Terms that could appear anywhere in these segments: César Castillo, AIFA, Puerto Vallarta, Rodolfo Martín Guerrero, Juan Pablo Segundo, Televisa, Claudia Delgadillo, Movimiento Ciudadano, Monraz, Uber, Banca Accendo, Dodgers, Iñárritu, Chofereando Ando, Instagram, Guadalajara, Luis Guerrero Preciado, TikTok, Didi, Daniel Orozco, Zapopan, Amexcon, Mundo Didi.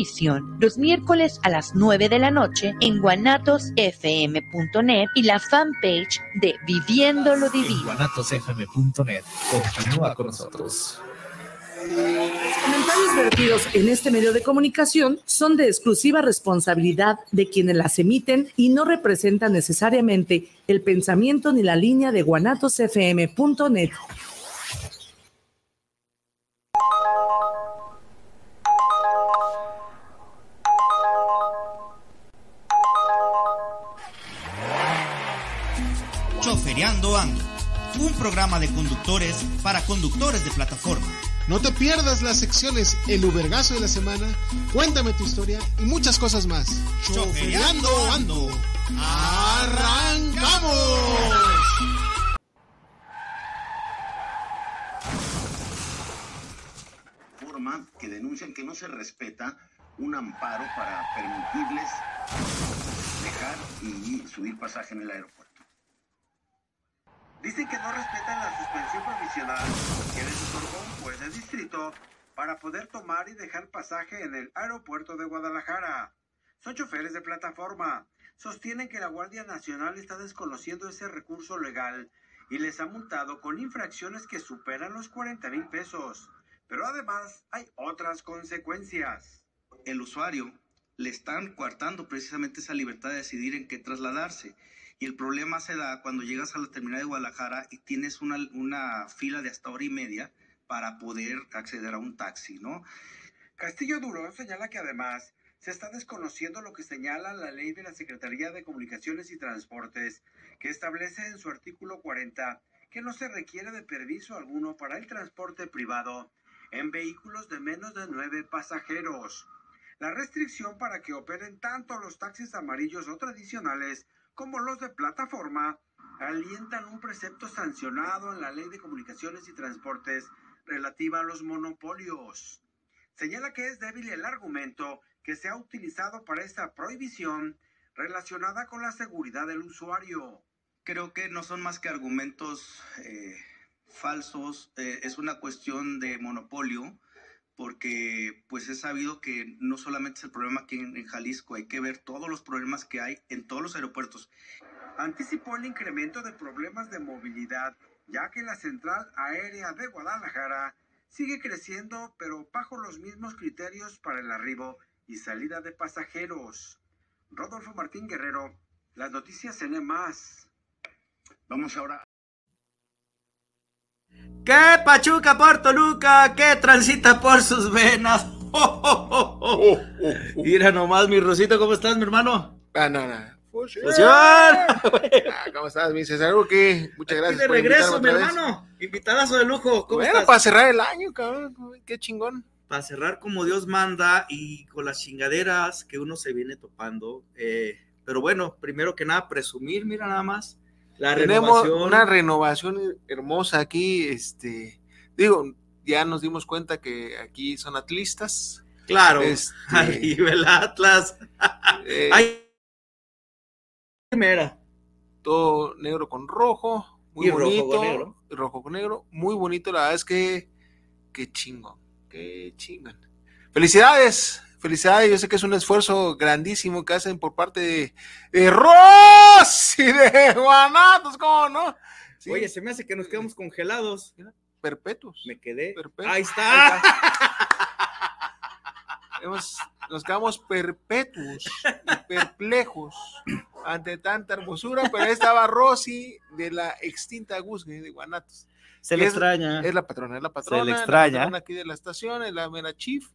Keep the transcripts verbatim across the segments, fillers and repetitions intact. emisión los miércoles a las nueve de la noche en guanatos f m punto net y la fanpage de Viviendo lo Divino. guanatos f m punto net. Continúa con nosotros. Los comentarios vertidos en este medio de comunicación son de exclusiva responsabilidad de quienes las emiten y no representan necesariamente el pensamiento ni la línea de guanatos f m punto net. Chofereando Ando, un programa de conductores para conductores de plataforma. No te pierdas las secciones El Ubergazo de la Semana, Cuéntame tu Historia y muchas cosas más. Chofereando Ando, ¡arrancamos! Forma que denuncian que no se respeta un amparo para permitirles dejar y subir pasaje en el aeropuerto. Dicen que no respetan la suspensión provisional que les otorgó un juez de distrito para poder tomar y dejar pasaje en el aeropuerto de Guadalajara. Son choferes de plataforma. Sostienen que la Guardia Nacional está desconociendo ese recurso legal y les ha multado con infracciones que superan los cuarenta mil pesos. Pero además hay otras consecuencias. El usuario le están coartando precisamente esa libertad de decidir en qué trasladarse. Y el problema se da cuando llegas a la terminal de Guadalajara y tienes una, una fila de hasta hora y media para poder acceder a un taxi, ¿no? Castillo Durón señala que además se está desconociendo lo que señala la ley de la Secretaría de Comunicaciones y Transportes, que establece en su artículo cuarenta que no se requiere de permiso alguno para el transporte privado en vehículos de menos de nueve pasajeros. La restricción para que operen tanto los taxis amarillos o tradicionales como los de plataforma, alientan un precepto sancionado en la Ley de Comunicaciones y Transportes relativa a los monopolios. Señala que es débil el argumento que se ha utilizado para esta prohibición relacionada con la seguridad del usuario. Creo que no son más que argumentos eh, falsos, eh, es una cuestión de monopolio, porque pues es sabido que no solamente es el problema aquí en, en Jalisco, hay que ver todos los problemas que hay en todos los aeropuertos. Anticipó el incremento de problemas de movilidad, ya que la central aérea de Guadalajara sigue creciendo, pero bajo los mismos criterios para el arribo y salida de pasajeros. Rodolfo Martín Guerrero, las noticias en más. Vamos ahora. ¡Qué Pachuca por Toluca! ¡Qué transita por sus venas! ¡Oh, oh, oh, oh! Oh, oh, oh. Mira nomás, mi Rosito, ¿cómo estás, mi hermano? Ah, no, no. ¡Fusión! Ah, ¿cómo estás, mi César Uki? Muchas gracias. De regreso, por mi hermano. Vez. Invitadazo de lujo. ¿Cómo bueno, estás? Para cerrar el año, cabrón. Qué chingón. Para cerrar como Dios manda y con las chingaderas que uno se viene topando. Eh, pero bueno, primero que nada, presumir, mira nada más. La tenemos renovación. Una renovación hermosa aquí, este, digo, ya nos dimos cuenta que aquí son atlistas. Claro, este, arriba el Atlas. Eh, Ay, primera. Todo negro con rojo, muy y bonito. Rojo con negro. Rojo con negro, muy bonito, la verdad es que, qué chingón, qué chingón. Felicidades, felicidades, yo sé que es un esfuerzo grandísimo que hacen por parte de, de Ross y de Guanatos, ¿cómo no? Sí. Oye, se me hace que nos quedamos congelados. Perpetuos. Me quedé. Perpetuos. Ahí está. Ahí está. Nos, nos quedamos perpetuos, perplejos ante tanta hermosura, pero ahí estaba Rosy de la extinta Guzgue de Guanatos. Se le es, extraña. Es la patrona, es la patrona. Se le extraña. La patrona aquí de la estación, es la mera chief.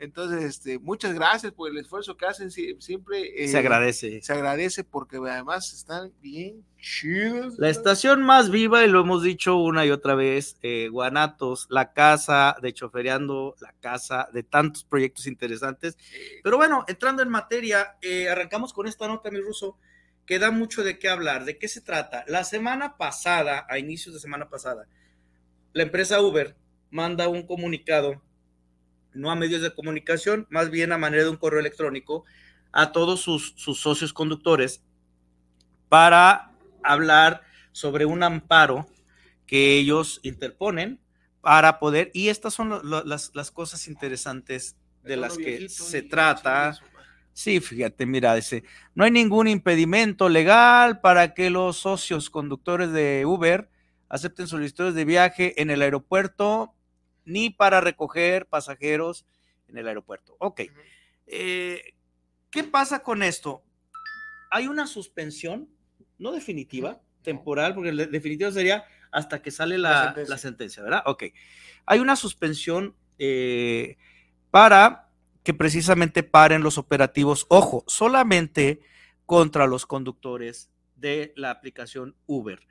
Entonces, este, muchas gracias por el esfuerzo que hacen siempre. Eh, se agradece. Se agradece porque además están bien chidos. La estación más viva, y lo hemos dicho una y otra vez, eh, Guanatos, la casa de Chofereando, la casa de tantos proyectos interesantes. Pero bueno, entrando en materia, eh, arrancamos con esta nota, mi Ruso, que da mucho de qué hablar. ¿De qué se trata? La semana pasada, a inicios de semana pasada, la empresa Uber manda un comunicado, no a medios de comunicación, más bien a manera de un correo electrónico, a todos sus, sus socios conductores para hablar sobre un amparo que ellos interponen para poder, y estas son lo, lo, las, las cosas interesantes de las que se trata. Sí, fíjate, mira, dice, no hay ningún impedimento legal para que los socios conductores de Uber acepten solicitudes de viaje en el aeropuerto ni para recoger pasajeros en el aeropuerto. Ok, uh-huh. eh, ¿qué pasa con esto? Hay una suspensión, no definitiva, temporal, porque definitiva sería hasta que sale la, la, sentencia. la sentencia, ¿verdad? Ok, hay una suspensión eh, para... que precisamente paren los operativos, ojo, solamente contra los conductores de la aplicación Uber.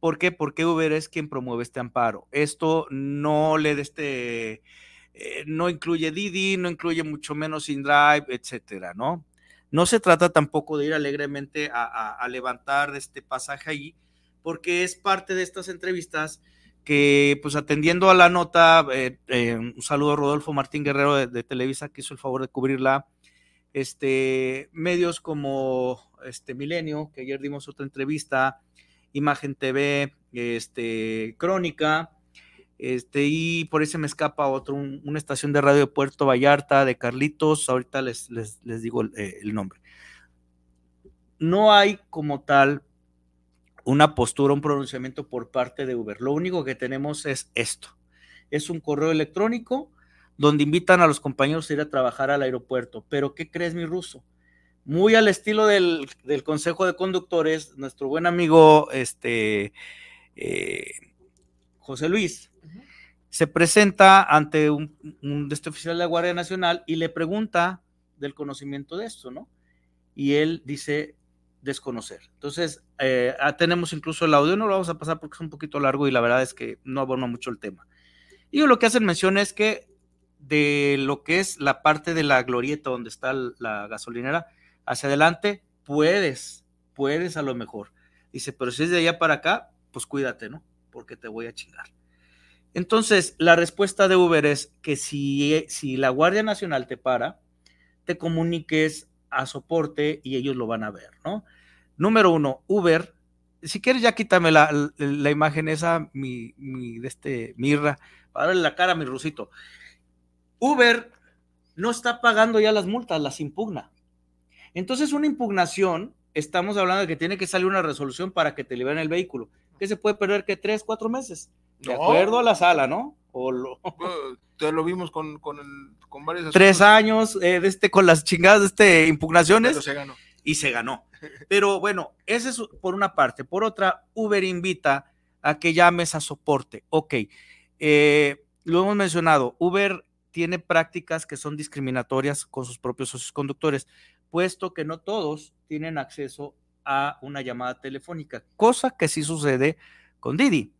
¿Por qué? Porque Uber es quien promueve este amparo. Esto no le de este, eh, no incluye Didi, no incluye mucho menos Indrive, etcétera, ¿no? No se trata tampoco de ir alegremente a, a, a levantar este pasaje ahí, porque es parte de estas entrevistas que pues atendiendo a la nota, eh, eh, un saludo a Rodolfo Martín Guerrero de, de Televisa, que hizo el favor de cubrirla, este, medios como este, Milenio, que ayer dimos otra entrevista, Imagen T V, este, Crónica, este, y por ahí se me escapa otro, un, una estación de radio de Puerto Vallarta, de Carlitos, ahorita les, les, les digo el, el nombre. No hay como tal una postura, un pronunciamiento por parte de Uber. Lo único que tenemos es esto. Es un correo electrónico donde invitan a los compañeros a ir a trabajar al aeropuerto. Pero, ¿qué crees, mi ruso? Muy al estilo del, del Consejo de Conductores, nuestro buen amigo este, eh, José Luis uh-huh. se presenta ante un, un este oficial de la Guardia Nacional y le pregunta del conocimiento de esto, ¿no? Y él dice... desconocer. Entonces, eh, tenemos incluso el audio, no lo vamos a pasar porque es un poquito largo y la verdad es que no aborda mucho el tema. Y lo que hacen mención es que de lo que es la parte de la glorieta donde está la gasolinera, hacia adelante, puedes, puedes a lo mejor. Dice, pero si es de allá para acá, pues cuídate, ¿no? Porque te voy a chingar. Entonces, la respuesta de Uber es que si, si la Guardia Nacional te para, te comuniques a soporte y ellos lo van a ver, ¿no? Número uno, Uber, si quieres ya quítame la, la, la imagen esa, mi, mi, de este, mirra, para darle la cara a mi rusito. Uber no está pagando ya las multas, las impugna. Entonces, una impugnación, estamos hablando de que tiene que salir una resolución para que te liberen el vehículo. ¿Qué se puede perder? ¿Qué? ¿Tres, cuatro meses? De no. acuerdo a la sala, ¿no? O lo... Te lo vimos con, con, el, con varios asuntos. Tres años eh, de este, con las chingadas de este, impugnaciones. Pero se ganó. Y se ganó. Pero bueno, ese es por una parte. Por otra, Uber invita a que llames a soporte. Ok, eh, lo hemos mencionado, Uber tiene prácticas que son discriminatorias con sus propios socios conductores, puesto que no todos tienen acceso a una llamada telefónica, cosa que sí sucede con Didi.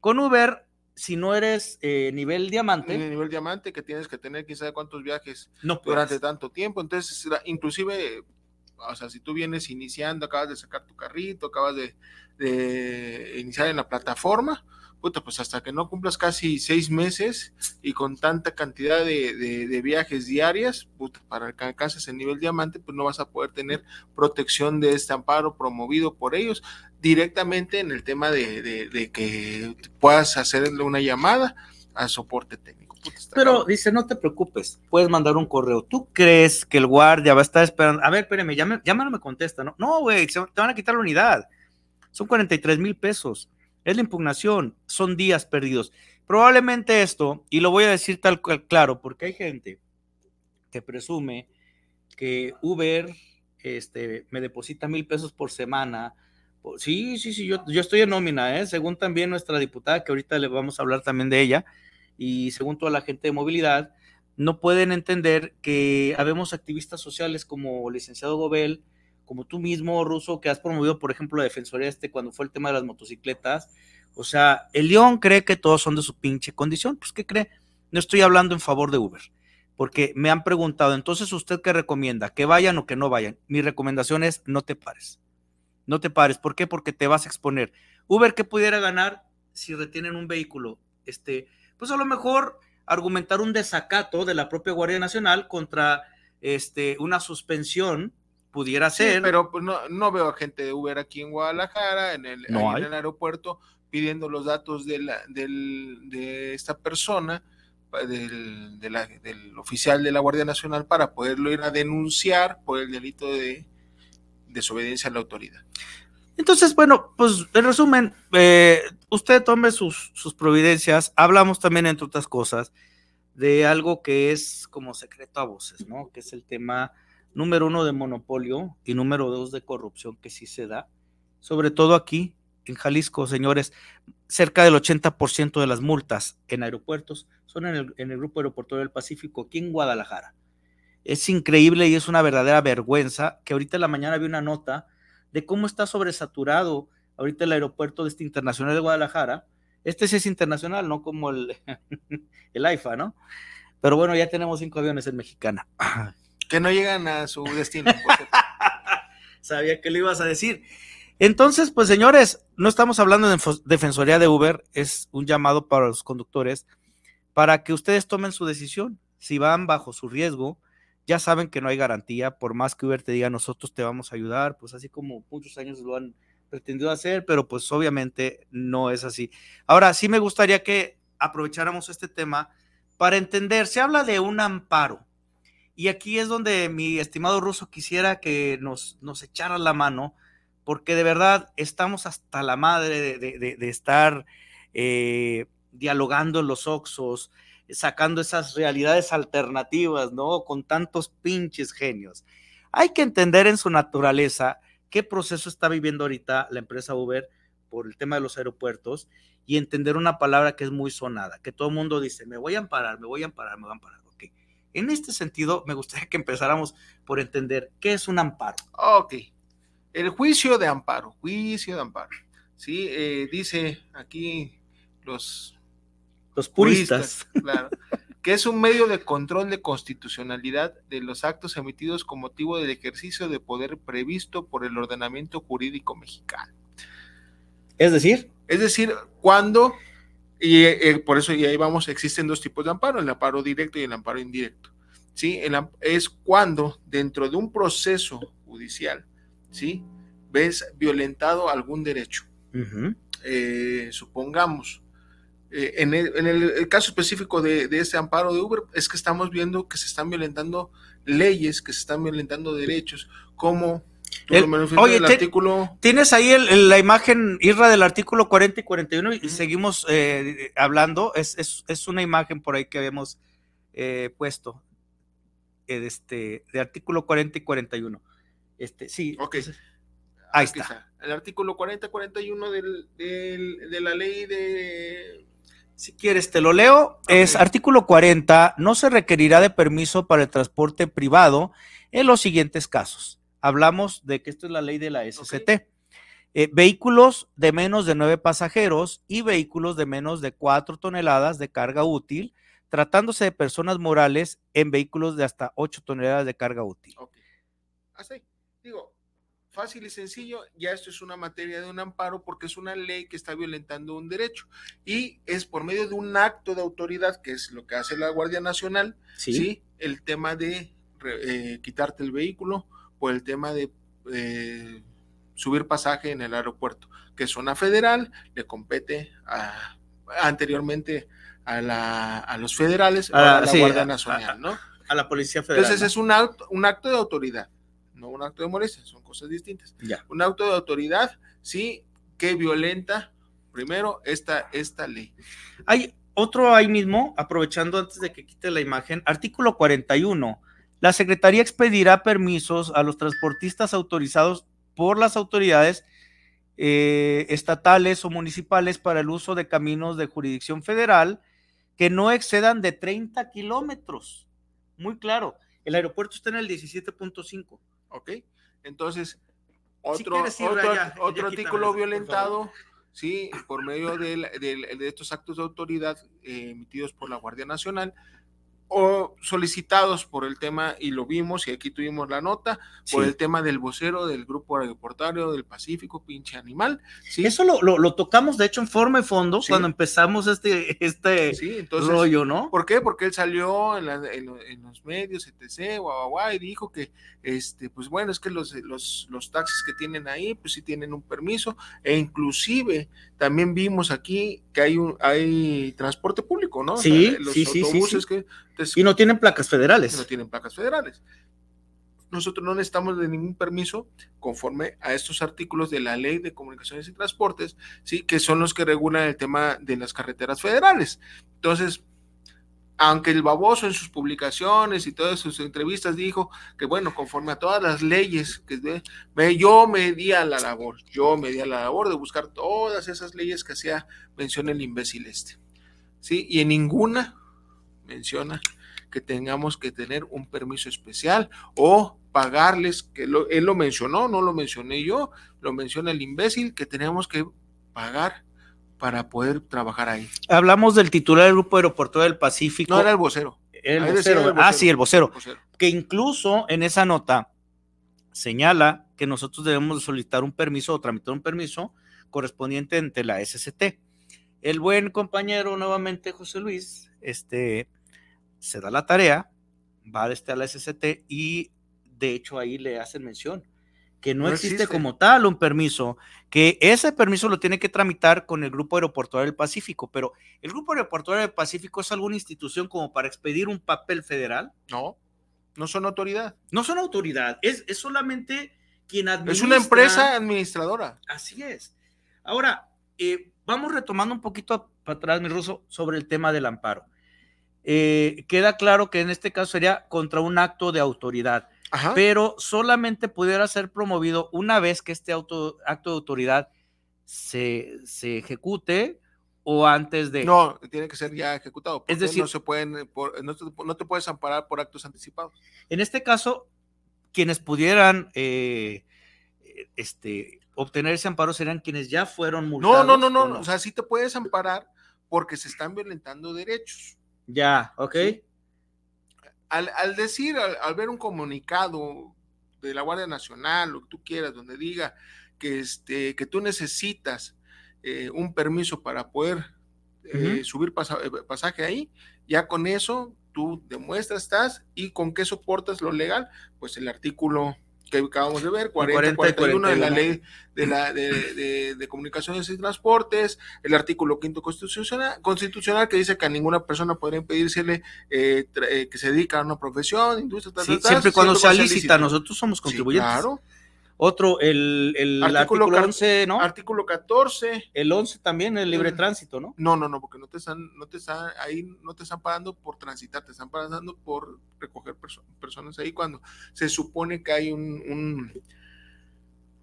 Con Uber, si no eres eh, nivel diamante... El nivel diamante que tienes que tener quizá cuántos viajes no durante tanto tiempo. Entonces, inclusive, o sea, si tú vienes iniciando, acabas de sacar tu carrito, acabas de, de iniciar en la plataforma, puta, pues hasta que no cumplas casi seis meses y con tanta cantidad de, de, de viajes diarias, puta, para que alcances el nivel diamante, pues no vas a poder tener protección de este amparo promovido por ellos directamente en el tema de, de, de que puedas hacerle una llamada a soporte técnico. Puta, pero acá dice, no te preocupes, puedes mandar un correo. ¿Tú crees que el guardia va a estar esperando? A ver, espérame, ya me, ya no me contesta, ¿no? No, güey, te van a quitar la unidad. Son cuarenta y tres mil pesos. Es la impugnación, son días perdidos. Probablemente esto, y lo voy a decir tal cual, claro, porque hay gente que presume que Uber este, me deposita mil pesos por semana. Sí, sí, sí, yo, yo estoy en nómina, ¿eh? Según también nuestra diputada, que ahorita le vamos a hablar también de ella, y según toda la gente de movilidad, no pueden entender que habemos activistas sociales como licenciado Gobel, como tú mismo, Ruso, que has promovido, por ejemplo, la Defensoría este cuando fue el tema de las motocicletas. O sea, el León cree que todos son de su pinche condición. Pues, ¿qué cree? No estoy hablando en favor de Uber, porque me han preguntado, entonces, ¿usted qué recomienda? ¿Que vayan o que no vayan? Mi recomendación es no te pares. No te pares. ¿Por qué? Porque te vas a exponer. Uber, ¿qué pudiera ganar si retienen un vehículo? Este, pues a lo mejor argumentar un desacato de la propia Guardia Nacional contra este, una suspensión pudiera ser. Sí, pero pues, no, no veo a gente de Uber aquí en Guadalajara, en el, no en el aeropuerto, pidiendo los datos de, la, del, de esta persona del, de la, del oficial de la Guardia Nacional para poderlo ir a denunciar por el delito de desobediencia a la autoridad. Entonces, bueno, pues en resumen, eh, usted tome sus, sus providencias. Hablamos también, entre otras cosas, de algo que es como secreto a voces, ¿no? Que es el tema número uno de monopolio y número dos de corrupción, que sí se da, sobre todo aquí en Jalisco, señores. Cerca del ochenta por ciento de las multas en aeropuertos son en el, en el Grupo Aeroportuario del Pacífico, aquí en Guadalajara. Es increíble y es una verdadera vergüenza que ahorita en la mañana vi una nota de cómo está sobresaturado ahorita el aeropuerto de este internacional de Guadalajara. Este sí es internacional, no como el, el AIFA, ¿no? Pero bueno, ya tenemos cinco aviones en Mexicana. Que no llegan a su destino. Sabía que lo ibas a decir. Entonces, pues señores, no estamos hablando de Defensoría de Uber, es un llamado para los conductores, para que ustedes tomen su decisión. Si van bajo su riesgo, ya saben que no hay garantía, por más que Uber te diga nosotros te vamos a ayudar, pues así como muchos años lo han pretendido hacer, pero pues obviamente no es así. Ahora, sí me gustaría que aprovecháramos este tema para entender, se habla de un amparo, y aquí es donde mi estimado Ruso quisiera que nos, nos echara la mano, porque de verdad estamos hasta la madre de, de, de, de estar eh, dialogando en los Oxxos, sacando esas realidades alternativas, ¿no? Con tantos pinches genios. Hay que entender en su naturaleza qué proceso está viviendo ahorita la empresa Uber por el tema de los aeropuertos y entender una palabra que es muy sonada, que todo el mundo dice, me voy a amparar, me voy a amparar, me voy a amparar. Ok. En este sentido, me gustaría que empezáramos por entender qué es un amparo. Ok. El juicio de amparo, juicio de amparo, sí, eh, dice aquí los, los puristas, puristas claro, que es un medio de control de constitucionalidad de los actos emitidos con motivo del ejercicio de poder previsto por el ordenamiento jurídico mexicano. Es decir, es decir, cuando, y eh, por eso y ahí vamos, existen dos tipos de amparo, el amparo directo y el amparo indirecto, sí, el, es cuando dentro de un proceso judicial, ¿sí? Ves violentado algún derecho. Uh-huh. Eh, supongamos, eh, en, el, en el, el caso específico de, de este amparo de Uber, es que estamos viendo que se están violentando leyes, que se están violentando derechos, como tú el, lo oye, el te, artículo... Tienes ahí el, el, la imagen, Irra, del artículo cuarenta y cuarenta y uno, y uh-huh. seguimos eh, hablando, es, es, es una imagen por ahí que habíamos eh, puesto, eh, de, este, de artículo cuarenta y cuarenta y uno. Este, sí, okay. Ahí está. está. El artículo cuarenta cuarenta y uno del, del, de la ley de... Si quieres te lo leo, okay. Es artículo cuarenta, no se requerirá de permiso para el transporte privado en los siguientes casos. Hablamos de que esto es la ley de la S C T. Okay. Eh, vehículos de menos de nueve pasajeros y vehículos de menos de cuatro toneladas de carga útil, tratándose de personas morales en vehículos de hasta ocho toneladas de carga útil. Okay. Hasta ahí. Digo, fácil y sencillo, ya esto es una materia de un amparo porque es una ley que está violentando un derecho y es por medio de un acto de autoridad, que es lo que hace la Guardia Nacional, sí, ¿sí? El tema de eh, quitarte el vehículo o el tema de eh, subir pasaje en el aeropuerto, que es zona federal, le compete a, anteriormente a, la, a los federales, a, a la sí, Guardia a, Nacional, a, ¿no? A la Policía Federal. Entonces, ¿no? Es un acto, un acto de autoridad. No un acto de molestia, son cosas distintas. Ya. Un acto de autoridad, sí, que violenta primero esta, esta ley. Hay otro ahí mismo, aprovechando antes de que quite la imagen, artículo cuarenta y uno. La Secretaría expedirá permisos a los transportistas autorizados por las autoridades eh, estatales o municipales para el uso de caminos de jurisdicción federal que no excedan de treinta kilómetros. Muy claro, el aeropuerto está en el diecisiete punto cinco. Ok, entonces otro, si ir, otro, ya, otro ya artículo violentado, sí, por medio de, de, de estos actos de autoridad eh, emitidos por la Guardia Nacional, o solicitados por el tema, y lo vimos, y aquí tuvimos la nota, por sí. el tema del vocero del Grupo Aeroportuario del Pacífico, pinche animal. ¿Sí? Eso lo, lo, lo tocamos, de hecho, en forma y fondo, sí. cuando empezamos este, este sí, entonces, rollo, ¿no? ¿Por qué? Porque él salió en, la, en, en los medios, etcétera, guau, guau, y dijo que, este, pues bueno, es que los, los, los taxis que tienen ahí, pues sí tienen un permiso, e inclusive también vimos aquí que hay, un, hay transporte público, ¿no? Sí, o sea, los sí, autobuses sí, sí. que Entonces, y no tienen placas federales. No tienen placas federales. Nosotros no necesitamos de ningún permiso conforme a estos artículos de la Ley de Comunicaciones y Transportes, sí, que son los que regulan el tema de las carreteras federales. Entonces, aunque el baboso en sus publicaciones y todas sus entrevistas dijo que, bueno, conforme a todas las leyes, que de, me, yo me di a la labor, yo me di a la labor de buscar todas esas leyes que hacía mención el imbécil este. ¿Sí? Y en ninguna menciona que tengamos que tener un permiso especial o pagarles, que lo, él lo mencionó, no lo mencioné yo, lo menciona el imbécil, que tenemos que pagar para poder trabajar ahí. Hablamos del titular del Grupo Aeroportuario del Pacífico. No, era el vocero. El vocero. El vocero. Ah, sí, el vocero. el vocero. Que incluso en esa nota señala que nosotros debemos solicitar un permiso o tramitar un permiso correspondiente ante la S C T. El buen compañero, nuevamente José Luis, este... se da la tarea, va desde a la S C T y de hecho ahí le hacen mención que no, no existe, existe como tal un permiso, que ese permiso lo tiene que tramitar con el Grupo Aeroportuario del Pacífico, pero ¿el Grupo Aeroportuario del Pacífico es alguna institución como para expedir un papel federal? No, no son autoridad. No son autoridad, es, es solamente quien administra. Es una empresa administradora. Así es. Ahora, eh, vamos retomando un poquito para atrás, mi ruso, sobre el tema del amparo. Eh, queda claro que en este caso sería contra un acto de autoridad, Ajá. pero solamente pudiera ser promovido una vez que este auto, acto de autoridad se, se ejecute o antes de... No, tiene que ser ya ejecutado. Es decir, no, se pueden, por, no, te, no te puedes amparar por actos anticipados. En este caso, quienes pudieran eh, este, obtener ese amparo serían quienes ya fueron multados. No, no, no, no, no. O sea, sí te puedes amparar porque se están violentando derechos. Ya, ok. Sí. Al, al decir, al, al ver un comunicado de la Guardia Nacional, lo que tú quieras, donde diga que, este, que tú necesitas eh, un permiso para poder eh, uh-huh. subir pasa, pasaje ahí, ya con eso tú demuestras, estás, y con qué soportas lo legal, pues el artículo que acabamos de ver, cuarenta, cuarenta y uno de la ley de, la, de, de, de comunicaciones y transportes, el artículo quinto constitucional, constitucional que dice que a ninguna persona podría impedírsele eh, tra, eh, que se dedica a una profesión, industria, tal, sí, tal, siempre tal, cuando sea lícita, nosotros somos contribuyentes. Sí, claro. Otro, el, el artículo, artículo once, ¿no? Artículo catorce. El once también, el libre uh, tránsito, ¿no? No, no, no, porque no te están, no te están, ahí no te están pagando por transitar, te están pagando por recoger perso- personas ahí cuando se supone que hay un, un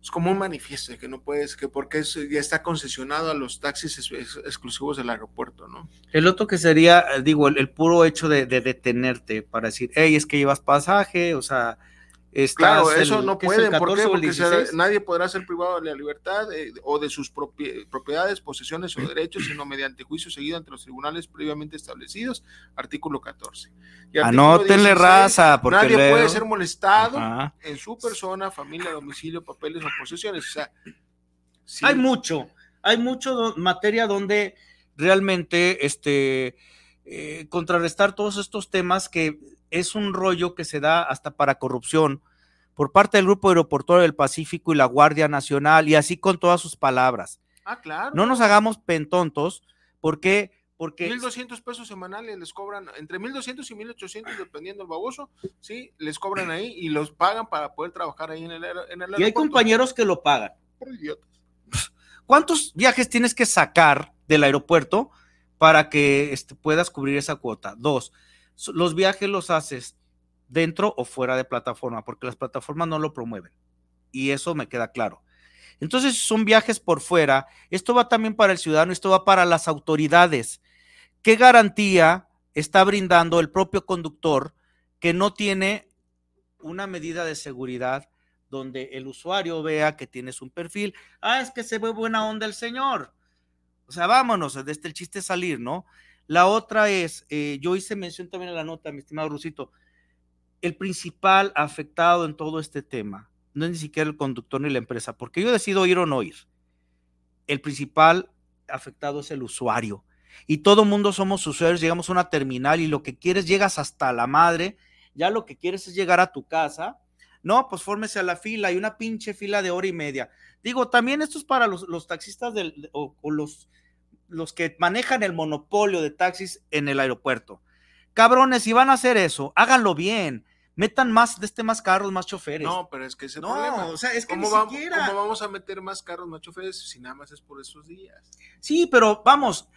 es como un manifiesto de que no puedes, que porque es, ya está concesionado a los taxis ex, ex, exclusivos del aeropuerto, ¿no? El otro que sería, digo, el, el puro hecho de, de detenerte para decir, hey, es que llevas pasaje, o sea... Claro, eso el, no puede, ¿por qué? Porque se, nadie podrá ser privado de la libertad eh, o de sus propi- propiedades, posesiones o derechos, sino mediante juicio seguido ante los tribunales previamente establecidos, artículo catorce. Y artículo Anótenle dieciséis, raza, porque nadie leo. puede ser molestado Ajá. en su persona, familia, domicilio, papeles o posesiones. O sea, sí. Hay mucho, hay mucho do- materia donde realmente este eh, contrarrestar todos estos temas que es un rollo que se da hasta para corrupción por parte del Grupo Aeroportuario del Pacífico y la Guardia Nacional, y así con todas sus palabras. Ah, claro. No nos hagamos pentontos, ¿por qué? Porque... mil doscientos pesos semanales les cobran, entre mil doscientos y mil ochocientos, dependiendo del baboso, sí, les cobran ahí y los pagan para poder trabajar ahí en el, aer- en el aeropuerto. Y hay compañeros que lo pagan. Por idiotas. ¿Cuántos viajes tienes que sacar del aeropuerto para que este, puedas cubrir esa cuota? Dos. Los viajes los haces dentro o fuera de plataforma, porque las plataformas no lo promueven, y eso me queda claro. Entonces son viajes por fuera, esto va también para el ciudadano, esto va para las autoridades. ¿Qué garantía está brindando el propio conductor que no tiene una medida de seguridad donde el usuario vea que tienes un perfil? Ah, es que se ve buena onda el señor. O sea, vámonos, desde el chiste salir, ¿no? La otra es, eh, yo hice mención también en la nota, mi estimado Rusito, el principal afectado en todo este tema no es ni siquiera el conductor ni la empresa, porque yo decido ir o no ir. El principal afectado es el usuario. Y todo mundo somos usuarios, llegamos a una terminal y lo que quieres, llegas hasta la madre, ya lo que quieres es llegar a tu casa. No, pues fórmese a la fila, hay una pinche fila de hora y media. Digo, también esto es para los, los taxistas del, o, o los, los que manejan el monopolio de taxis en el aeropuerto. Cabrones, si van a hacer eso, háganlo bien. Metan más de este más carros, más choferes. No, pero es que ese no, problema. O sea, es que ¿Cómo, ni vamos, siquiera... ¿Cómo vamos a meter más carros, más choferes si nada más es por esos días? Sí, pero vamos,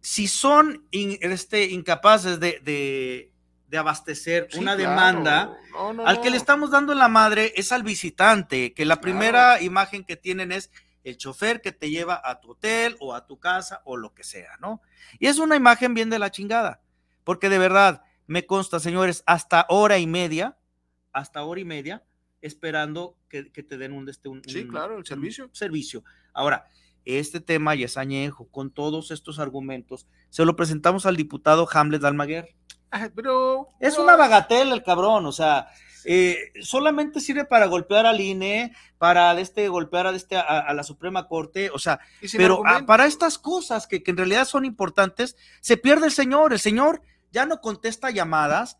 si son in, este, incapaces de... de de abastecer sí, una claro. demanda, no, no, al que le estamos dando la madre es al visitante, que la claro. primera imagen que tienen es el chofer que te lleva a tu hotel o a tu casa o lo que sea, ¿no? Y es una imagen bien de la chingada, porque de verdad me consta, señores, hasta hora y media, hasta hora y media, esperando que, que te den un, este, un, sí, un, claro, el servicio. Un servicio. Ahora, este tema ya es añejo, con todos estos argumentos, se lo presentamos al diputado Hamlet Almaguer. Pero, es una bagatela el cabrón, o sea, eh, solamente sirve para golpear al I N E, para este, golpear a, este, a, a la Suprema Corte, o sea, pero a, para estas cosas que, que en realidad son importantes, se pierde el señor, el señor ya no contesta llamadas.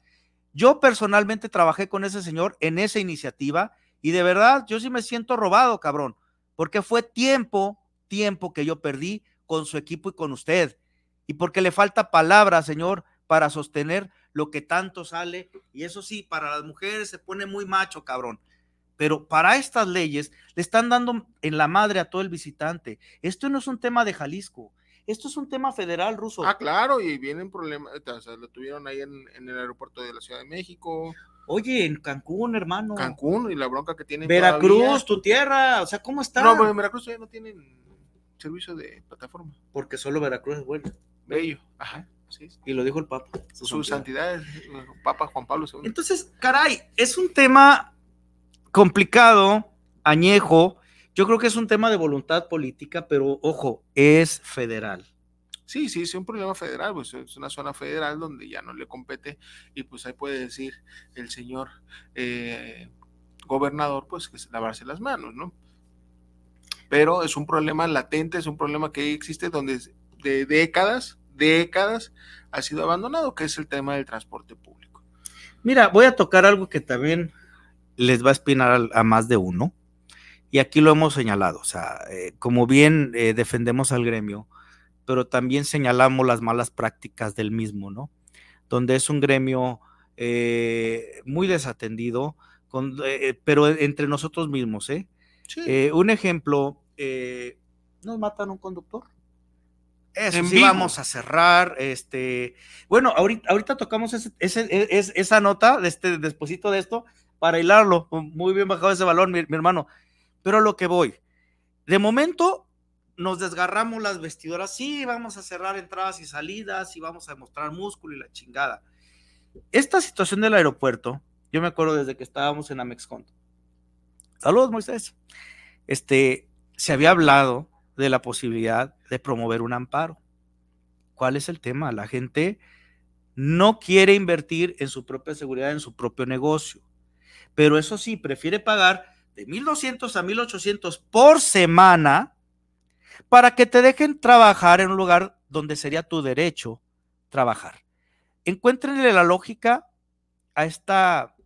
Yo personalmente trabajé con ese señor en esa iniciativa y de verdad yo sí me siento robado, cabrón, porque fue tiempo, tiempo que yo perdí con su equipo y con usted, y porque le falta palabra, señor, para sostener lo que tanto sale, y eso sí, para las mujeres se pone muy macho, cabrón, pero para estas leyes le están dando en la madre a todo el visitante. Esto no es un tema de Jalisco, esto es un tema federal, Ruso. Ah, claro, y vienen problemas, o sea, lo tuvieron ahí en, en el aeropuerto de la Ciudad de México. Oye, en Cancún, hermano. Cancún, y la bronca que tienen Veracruz, todavía. Tu tierra, o sea, ¿cómo está? No, pues en Veracruz ya no tienen servicio de plataforma. Porque solo Veracruz es bueno. Bello, ajá. Sí, sí. Y lo dijo el Papa. Su, su santidad, santidad el Papa Juan Pablo segundo. Entonces, caray, es un tema complicado, añejo. Yo creo que es un tema de voluntad política, pero ojo, es federal. Sí, sí, es un problema federal, pues es una zona federal donde ya no le compete y pues ahí puede decir el señor eh, gobernador, pues que es lavarse las manos, ¿no? Pero es un problema latente, es un problema que existe donde de décadas décadas ha sido abandonado, que es el tema del transporte público. Mira, voy a tocar algo que también les va a espinar a, a más de uno, y aquí lo hemos señalado, o sea, eh, como bien eh, defendemos al gremio, pero también señalamos las malas prácticas del mismo, ¿no? Donde es un gremio eh, muy desatendido, con, eh, pero entre nosotros mismos, ¿eh? Sí. eh un ejemplo, eh, ¿nos matan a un conductor? Eso en sí vivo. Vamos a cerrar, este, bueno, ahorita, ahorita tocamos ese, ese, ese, esa nota, de este, despuesito de esto, para hilarlo, muy bien bajado ese balón, mi, mi hermano, pero a lo que voy, de momento nos desgarramos las vestiduras, sí, vamos a cerrar entradas y salidas, y vamos a mostrar músculo y la chingada. Esta situación del aeropuerto, yo me acuerdo desde que estábamos en Amexcon, saludos Moisés, este, se había hablado de la posibilidad de promover un amparo. ¿Cuál es el tema? La gente no quiere invertir en su propia seguridad, en su propio negocio, pero eso sí, prefiere pagar de mil doscientos a mil ochocientos por semana para que te dejen trabajar en un lugar donde sería tu derecho trabajar. Encuéntrenle la lógica a esta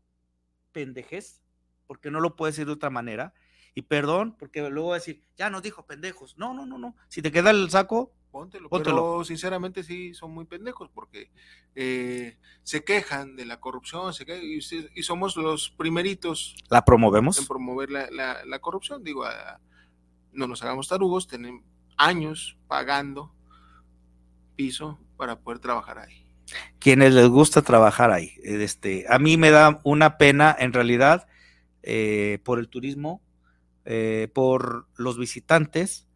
pendejez, porque no lo puedes decir de otra manera. Y perdón, porque luego va a decir, ya nos dijo pendejos. No, no, no, no. Si te queda el saco, póntelo. póntelo. Pero sinceramente sí son muy pendejos porque eh, se quejan de la corrupción se quejan, y, y somos los primeritos. ¿La promovemos? En promover la, la, la corrupción. Digo, a, no nos hagamos tarugos, tenemos años pagando piso para poder trabajar ahí. Quienes les gusta trabajar ahí. Este, a mí me da una pena, en realidad, eh, por el turismo. Eh, por los visitantes,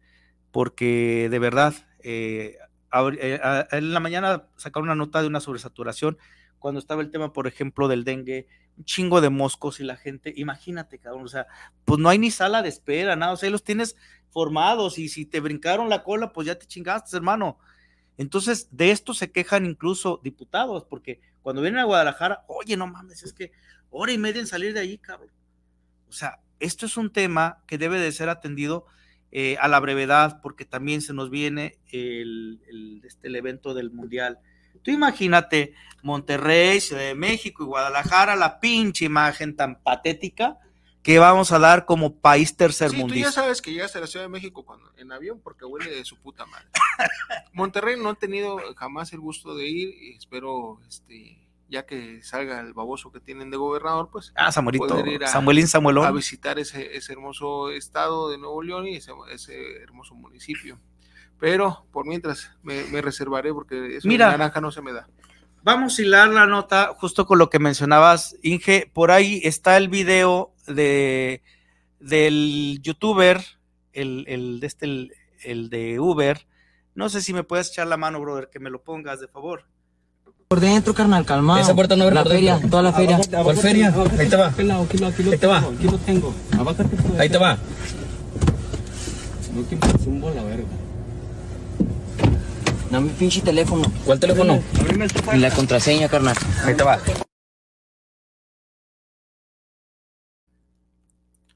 porque de verdad, eh, a, a, a, en la mañana sacaron una nota de una sobresaturación, cuando estaba el tema, por ejemplo, del dengue, un chingo de moscos y la gente, imagínate, cabrón, o sea, pues no hay ni sala de espera, nada, o sea, los tienes formados y si te brincaron la cola, pues ya te chingaste, hermano. Entonces, de esto se quejan incluso diputados, porque cuando vienen a Guadalajara, oye, no mames, es que hora y media en salir de allí, cabrón. O sea, esto es un tema que debe de ser atendido eh, a la brevedad, porque también se nos viene el, el, este, el evento del Mundial. Tú imagínate Monterrey, Ciudad de México y Guadalajara, la pinche imagen tan patética que vamos a dar como país tercermundista. Sí, tú ya sabes que llegaste a la Ciudad de México cuando, en avión, porque huele de su puta madre. Monterrey no ha tenido jamás el gusto de ir, y espero, este, ya que salga el baboso que tienen de gobernador, pues... Ah, Samuelito, ir a, Samuelín, Samuelón. A visitar ese, ese hermoso estado de Nuevo León y ese, ese hermoso municipio. Pero, por mientras, me, me reservaré porque eso de naranja no se me da. Vamos a hilar la nota justo con lo que mencionabas, Inge. Por ahí está el video de del youtuber, el, el, de este, el, el de Uber. No sé si me puedes echar la mano, brother, que me lo pongas, de favor. Por dentro, carnal, calmado. Esa puerta no abre la por feria, dentro. Toda la feria. Abajo, abajo, ¿cuál feria? Abajo, ahí te va. Aquí lo, aquí lo, aquí lo ahí tengo. Te va. Aquí lo tengo. Abajo, ahí te va. No te pases un bola, verga. Dame mi pinche teléfono. ¿Cuál teléfono? Y la contraseña, carnal. Ahí te va.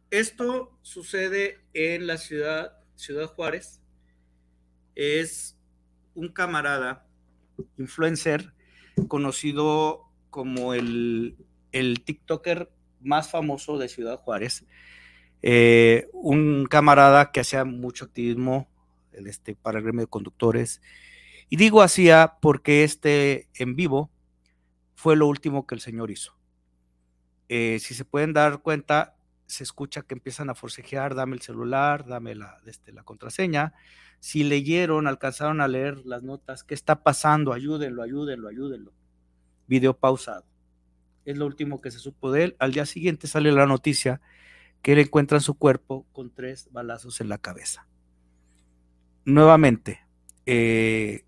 Esto sucede en la ciudad, Ciudad Juárez. Es un camarada, influencer, conocido como el, el TikToker más famoso de Ciudad Juárez. Eh, un camarada que hacía mucho activismo este, para el gremio de conductores. Y digo hacía porque este en vivo fue lo último que el señor hizo. Eh, si se pueden dar cuenta, se escucha que empiezan a forcejear, dame el celular, dame la, este, la contraseña. Si leyeron, alcanzaron a leer las notas, ¿qué está pasando? Ayúdenlo, ayúdenlo, ayúdenlo. Video pausado. Es lo último que se supo de él. Al día siguiente sale la noticia que le encuentran su cuerpo con tres balazos en la cabeza. Nuevamente, eh,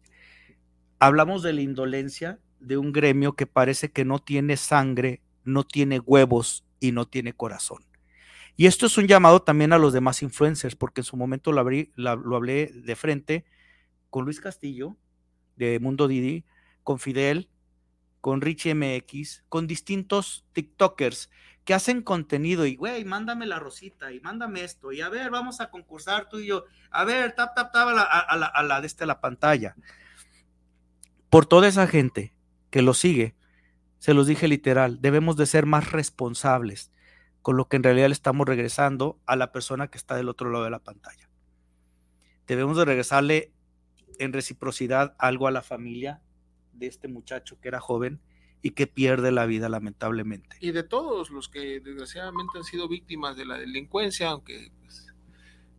hablamos de la indolencia de un gremio que parece que no tiene sangre, no tiene huevos y no tiene corazón. Y esto es un llamado también a los demás influencers, porque en su momento lo, abrí, la, lo hablé de frente con Luis Castillo de Mundo Didi, con Fidel, con Richie M X, con distintos TikTokers que hacen contenido y, güey, mándame la rosita y mándame esto y a ver, vamos a concursar tú y yo, a ver, tap, tap, tap a la, a la, a la de esta la pantalla. Por toda esa gente que lo sigue, se los dije literal, debemos de ser más responsables con lo que en realidad le estamos regresando a la persona que está del otro lado de la pantalla. Debemos de regresarle en reciprocidad algo a la familia de este muchacho que era joven y que pierde la vida lamentablemente. Y de todos los que desgraciadamente han sido víctimas de la delincuencia, aunque pues,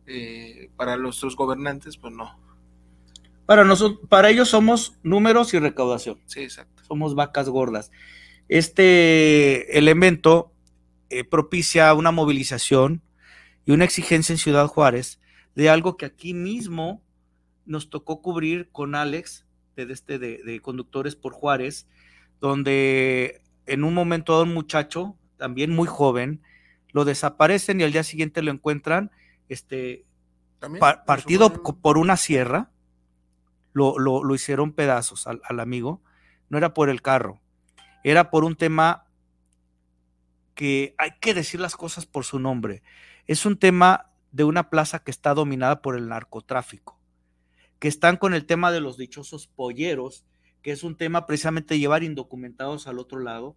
eh, para nuestros gobernantes pues no. Para nosotros, para ellos somos números y recaudación. Sí, exacto. Somos vacas gordas. Este elemento eh, propicia una movilización y una exigencia en Ciudad Juárez de algo que aquí mismo nos tocó cubrir con Alex de, de, de, de Conductores por Juárez, donde en un momento dado un muchacho, también muy joven, lo desaparecen y al día siguiente lo encuentran este, pa- partido un... por una sierra. Lo, lo, lo hicieron pedazos al, al amigo, no era por el carro, era por un tema que hay que decir las cosas por su nombre, es un tema de una plaza que está dominada por el narcotráfico, que están con el tema de los dichosos polleros, que es un tema precisamente de llevar indocumentados al otro lado,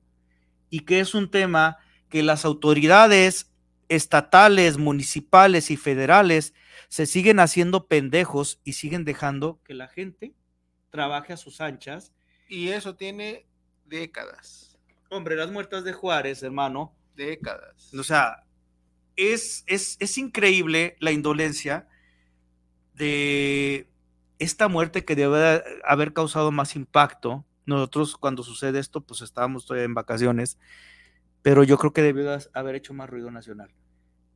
y que es un tema que las autoridades estatales, municipales y federales se siguen haciendo pendejos y siguen dejando que la gente trabaje a sus anchas. Y eso tiene décadas. Hombre, las muertas de Juárez, hermano. Décadas. O sea, es, es, es increíble la indolencia de esta muerte que debe haber causado más impacto. Nosotros cuando sucede esto, pues estábamos todavía en vacaciones, pero yo creo que debió haber hecho más ruido nacional.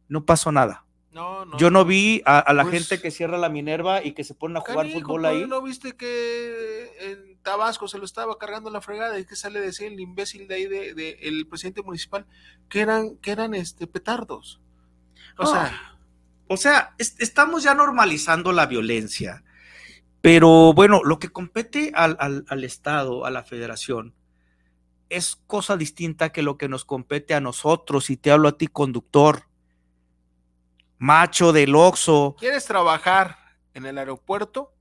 No pasó nada. No, no, yo no vi a, a la pues, gente que cierra la Minerva y que se ponen a jugar carico, fútbol ahí. ¿No viste que en Tabasco se lo estaba cargando la fregada y que sale a decir el imbécil de ahí de, de el presidente municipal que eran que eran este petardos? O oh, sea, o sea, es, estamos ya normalizando la violencia. Pero bueno, lo que compete al, al, al Estado, a la Federación, es cosa distinta que lo que nos compete a nosotros. Y te hablo a ti, conductor, macho del Oxxo. ¿Quieres trabajar en el aeropuerto?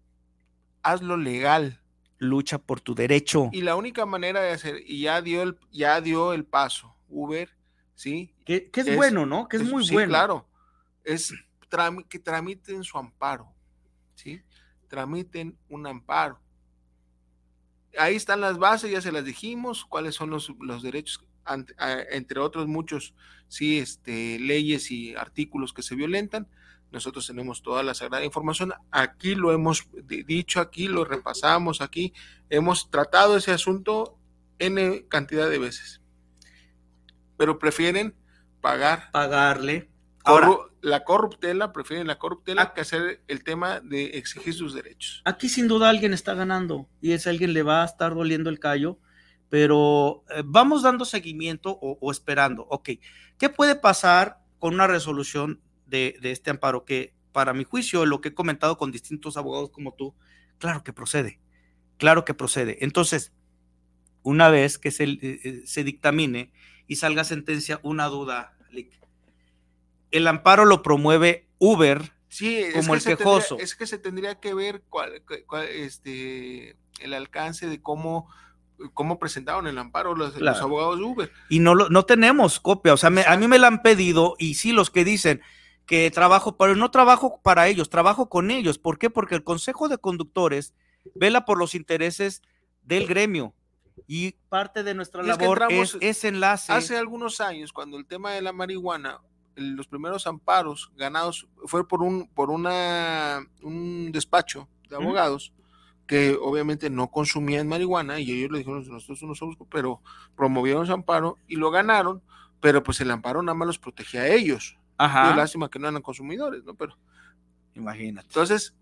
Hazlo legal. Lucha por tu derecho. Y la única manera de hacer, y ya dio el, ya dio el paso, Uber, ¿sí? Que, que es, es bueno, ¿no? Que es, es muy sí, bueno. Sí, claro. Es tram, que tramiten su amparo, ¿sí? Tramiten un amparo. Ahí están las bases, ya se las dijimos, cuáles son los, los derechos, ante, a, entre otros muchos, sí, este, leyes y artículos que se violentan. Nosotros tenemos toda la sagrada información, aquí lo hemos dicho, aquí lo repasamos, aquí hemos tratado ese asunto N cantidad de veces, pero prefieren pagar, pagarle ahora corru- la corruptela, prefieren la corruptela aquí, que hacer el tema de exigir sus derechos. Aquí sin duda alguien está ganando y ese alguien le va a estar doliendo el callo, pero eh, vamos dando seguimiento o, o esperando, ok, ¿qué puede pasar con una resolución De, de este amparo? Que para mi juicio, lo que he comentado con distintos abogados como tú, claro que procede, claro que procede. Entonces, una vez que se, se dictamine y salga sentencia, una duda, el amparo lo promueve Uber, sí, como es que el quejoso. Tendría, es que se tendría que ver cuál, cuál, este, el alcance de cómo... ¿Cómo presentaron el amparo los, claro. los abogados de Uber? Y no, lo, no tenemos copia, o sea, me, a mí me la han pedido, y sí, los que dicen que trabajo, pero no trabajo para ellos, trabajo con ellos. ¿Por qué? Porque el Consejo de Conductores vela por los intereses del gremio, y parte de nuestra es labor es ese enlace. Hace algunos años, cuando el tema de la marihuana, los primeros amparos ganados fue por un, por una, un despacho de abogados, ¿Mm? que obviamente no consumían marihuana, y ellos le dijeron, nosotros no somos, pero promovieron ese amparo y lo ganaron, pero pues el amparo nada más los protegía a ellos. Ajá. Lástima que no eran consumidores, ¿no? Pero imagínate. Entonces,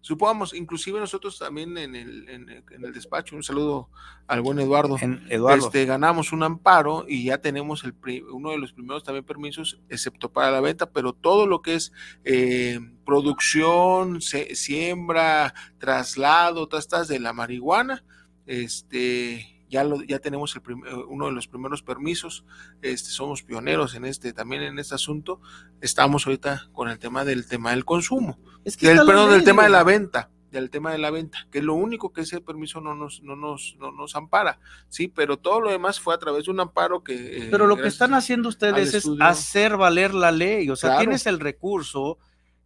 supongamos, inclusive nosotros también en el, en el, en el despacho, un saludo al buen Eduardo, en, Eduardo. Este, ganamos un amparo y ya tenemos el uno de los primeros también permisos, excepto para la venta, pero todo lo que es eh, producción, se, siembra, traslado, tastas de la marihuana, este... Ya, lo, ya tenemos el prim, uno de los primeros permisos, este, somos pioneros en este, también en este asunto. Estamos ahorita con el tema del tema del consumo, es que del, perdón, del tema de la venta, del tema de la venta, que es lo único que ese permiso no nos, no nos, no nos ampara, sí, pero todo lo demás fue a través de un amparo que... Eh, pero lo que están haciendo ustedes es hacer valer la ley, o sea, claro. Tienes el recurso...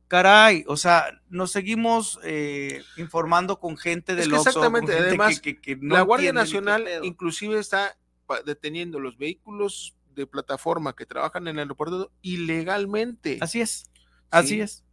Caray, o sea, nos seguimos eh, informando con gente del Oxxo. Exactamente, con gente además, que, que, que no la Guardia Nacional inclusive está deteniendo los vehículos de plataforma que trabajan en el aeropuerto ilegalmente. Así es, así sí. es.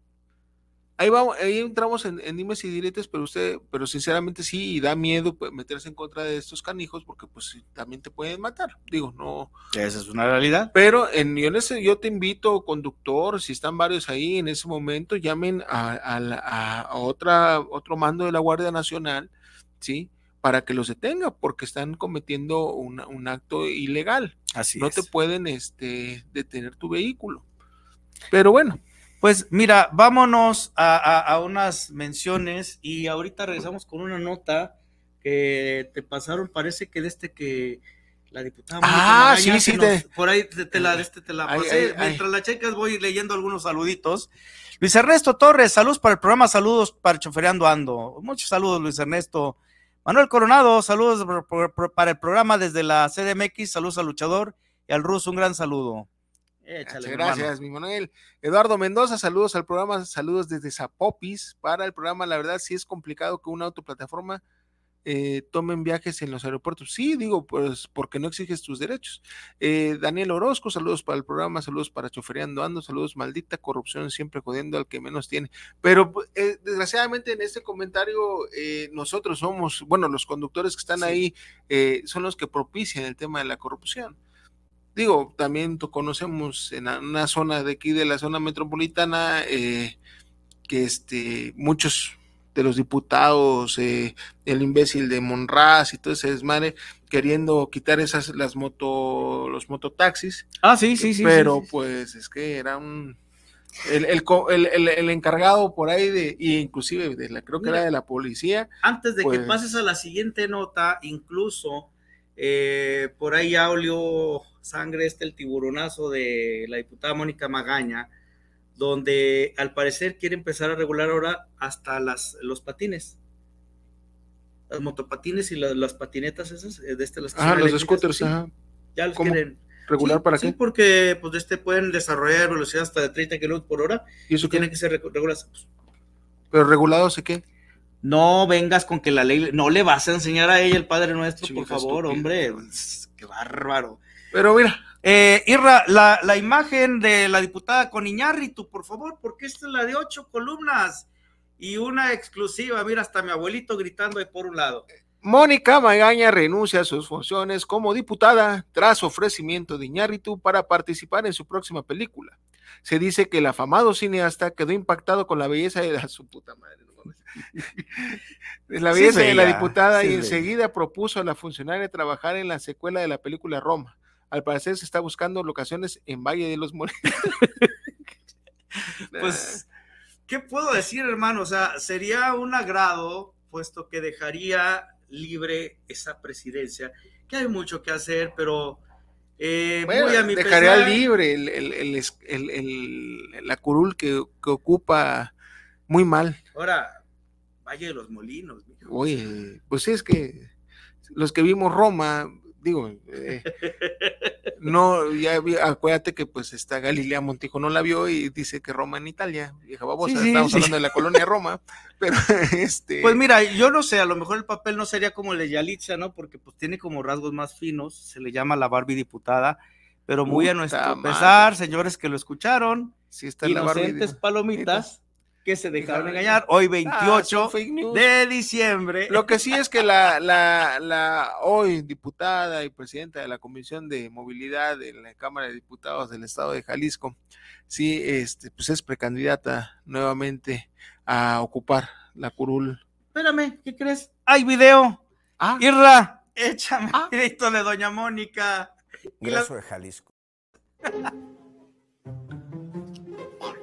Ahí vamos, ahí entramos en, en dimes y diretes, pero usted, pero sinceramente sí, da miedo meterse en contra de estos canijos, porque pues también te pueden matar, digo, no. Esa es una realidad. Pero en, yo, en ese, yo te invito, conductor, si están varios ahí en ese momento, llamen a, a, la, a otra, otro mando de la Guardia Nacional, ¿sí? Para que los detenga, porque están cometiendo una, un acto ilegal. Así no es. No te pueden este, detener tu vehículo. Pero bueno. Pues mira, vámonos a, a, a unas menciones y ahorita regresamos con una nota que te pasaron, parece que de este que la diputada Mónica ah, Magaña, sí, sí, nos, te... por ahí te, te la, este, te la ay, pasé, ay, mientras ay. la checas voy leyendo algunos saluditos. Luis Ernesto Torres, saludos para el programa, saludos para Chofereando Ando, muchos saludos Luis Ernesto. Manuel Coronado, saludos para el programa desde la C D M X, saludos al luchador y al ruso, un gran saludo. Échale, gracias, mi, mi Manuel. Eduardo Mendoza, saludos al programa, saludos desde Zapopis para el programa. La verdad sí es complicado que una autoplataforma eh, tomen viajes en los aeropuertos. Sí, digo, pues porque no exiges tus derechos. Eh, Daniel Orozco, saludos para el programa, saludos para Chofereando Ando, saludos, maldita corrupción siempre jodiendo al que menos tiene. Pero eh, desgraciadamente en este comentario eh, nosotros somos, bueno, los conductores que están sí. ahí eh, son los que propician el tema de la corrupción. Digo, también conocemos en una zona de aquí, de la zona metropolitana, eh, que este, muchos de los diputados, eh, el imbécil de Monraz y todo ese desmadre, queriendo quitar esas, las moto, los mototaxis. Ah, sí, sí, sí. Pero sí, sí, pues es que era un... El, el, el, el, el encargado por ahí, de, y inclusive de la, creo que Mira, era de la policía. Antes de pues, que pases a la siguiente nota, incluso eh, por ahí ya olió sangre este el tiburonazo de la diputada Mónica Magaña, donde al parecer quiere empezar a regular ahora hasta las, los patines. Las motopatines y las, las patinetas esas, de este, las ah, los scooters, sí, ajá. Ya los ¿Cómo? quieren. ¿Regular sí, para sí, qué? Sí, porque pues, este pueden desarrollar velocidad hasta de treinta kilómetros por hora. ¿Y eso y tiene que ser regulado? ¿Pero regulado sé qué? No vengas con que la ley... No le vas a enseñar a ella el Padre Nuestro, sí, por favor, estúpido. Hombre. Qué bárbaro. Pero mira... Eh, Irra, la, la imagen de la diputada con Iñárritu, por favor, porque esta es la de ocho columnas y una exclusiva. Mira, hasta mi abuelito gritando de por un lado. Mónica Magaña renuncia a sus funciones como diputada tras ofrecimiento de Iñárritu para participar en su próxima película. Se dice que el afamado cineasta quedó impactado con la belleza de la, su puta madre, ¿no? la belleza sí, de la diputada sí, y enseguida sí. propuso a la funcionaria trabajar en la secuela de la película Roma. Al parecer se está buscando locaciones en Valle de los Morelos. Pues, ¿qué puedo decir, hermano? O sea, sería un agrado, puesto que dejaría libre esa presidencia, que hay mucho que hacer, pero eh, bueno, muy a mi dejaría pesar... libre el, el, el, el, el, la curul que, que ocupa muy mal. Ahora, Valle de los Molinos. Mijo. Oye, pues sí, es que los que vimos Roma... Digo, eh, no, ya acuérdate que pues está Galilea Montijo, no la vio y dice que Roma en Italia, vieja babosa, sí, sí, estamos sí. hablando de la colonia Roma, pero este... Pues mira, yo no sé, a lo mejor el papel no sería como el de Yalitza, ¿no? Porque pues tiene como rasgos más finos, se le llama la Barbie diputada, pero muy Puta a nuestro pesar, señores que lo escucharon, sí está inocentes la palomitas... que se dejaron engañar, hoy veintiocho ah, de diciembre. Lo que sí es que la, la, la hoy diputada y presidenta de la Comisión de Movilidad en la Cámara de Diputados del Estado de Jalisco, sí, este, pues es precandidata nuevamente a ocupar la curul. Espérame, ¿qué crees? Hay video. Ah. Irra, échame ah. esto de doña Mónica. Congreso de Jalisco.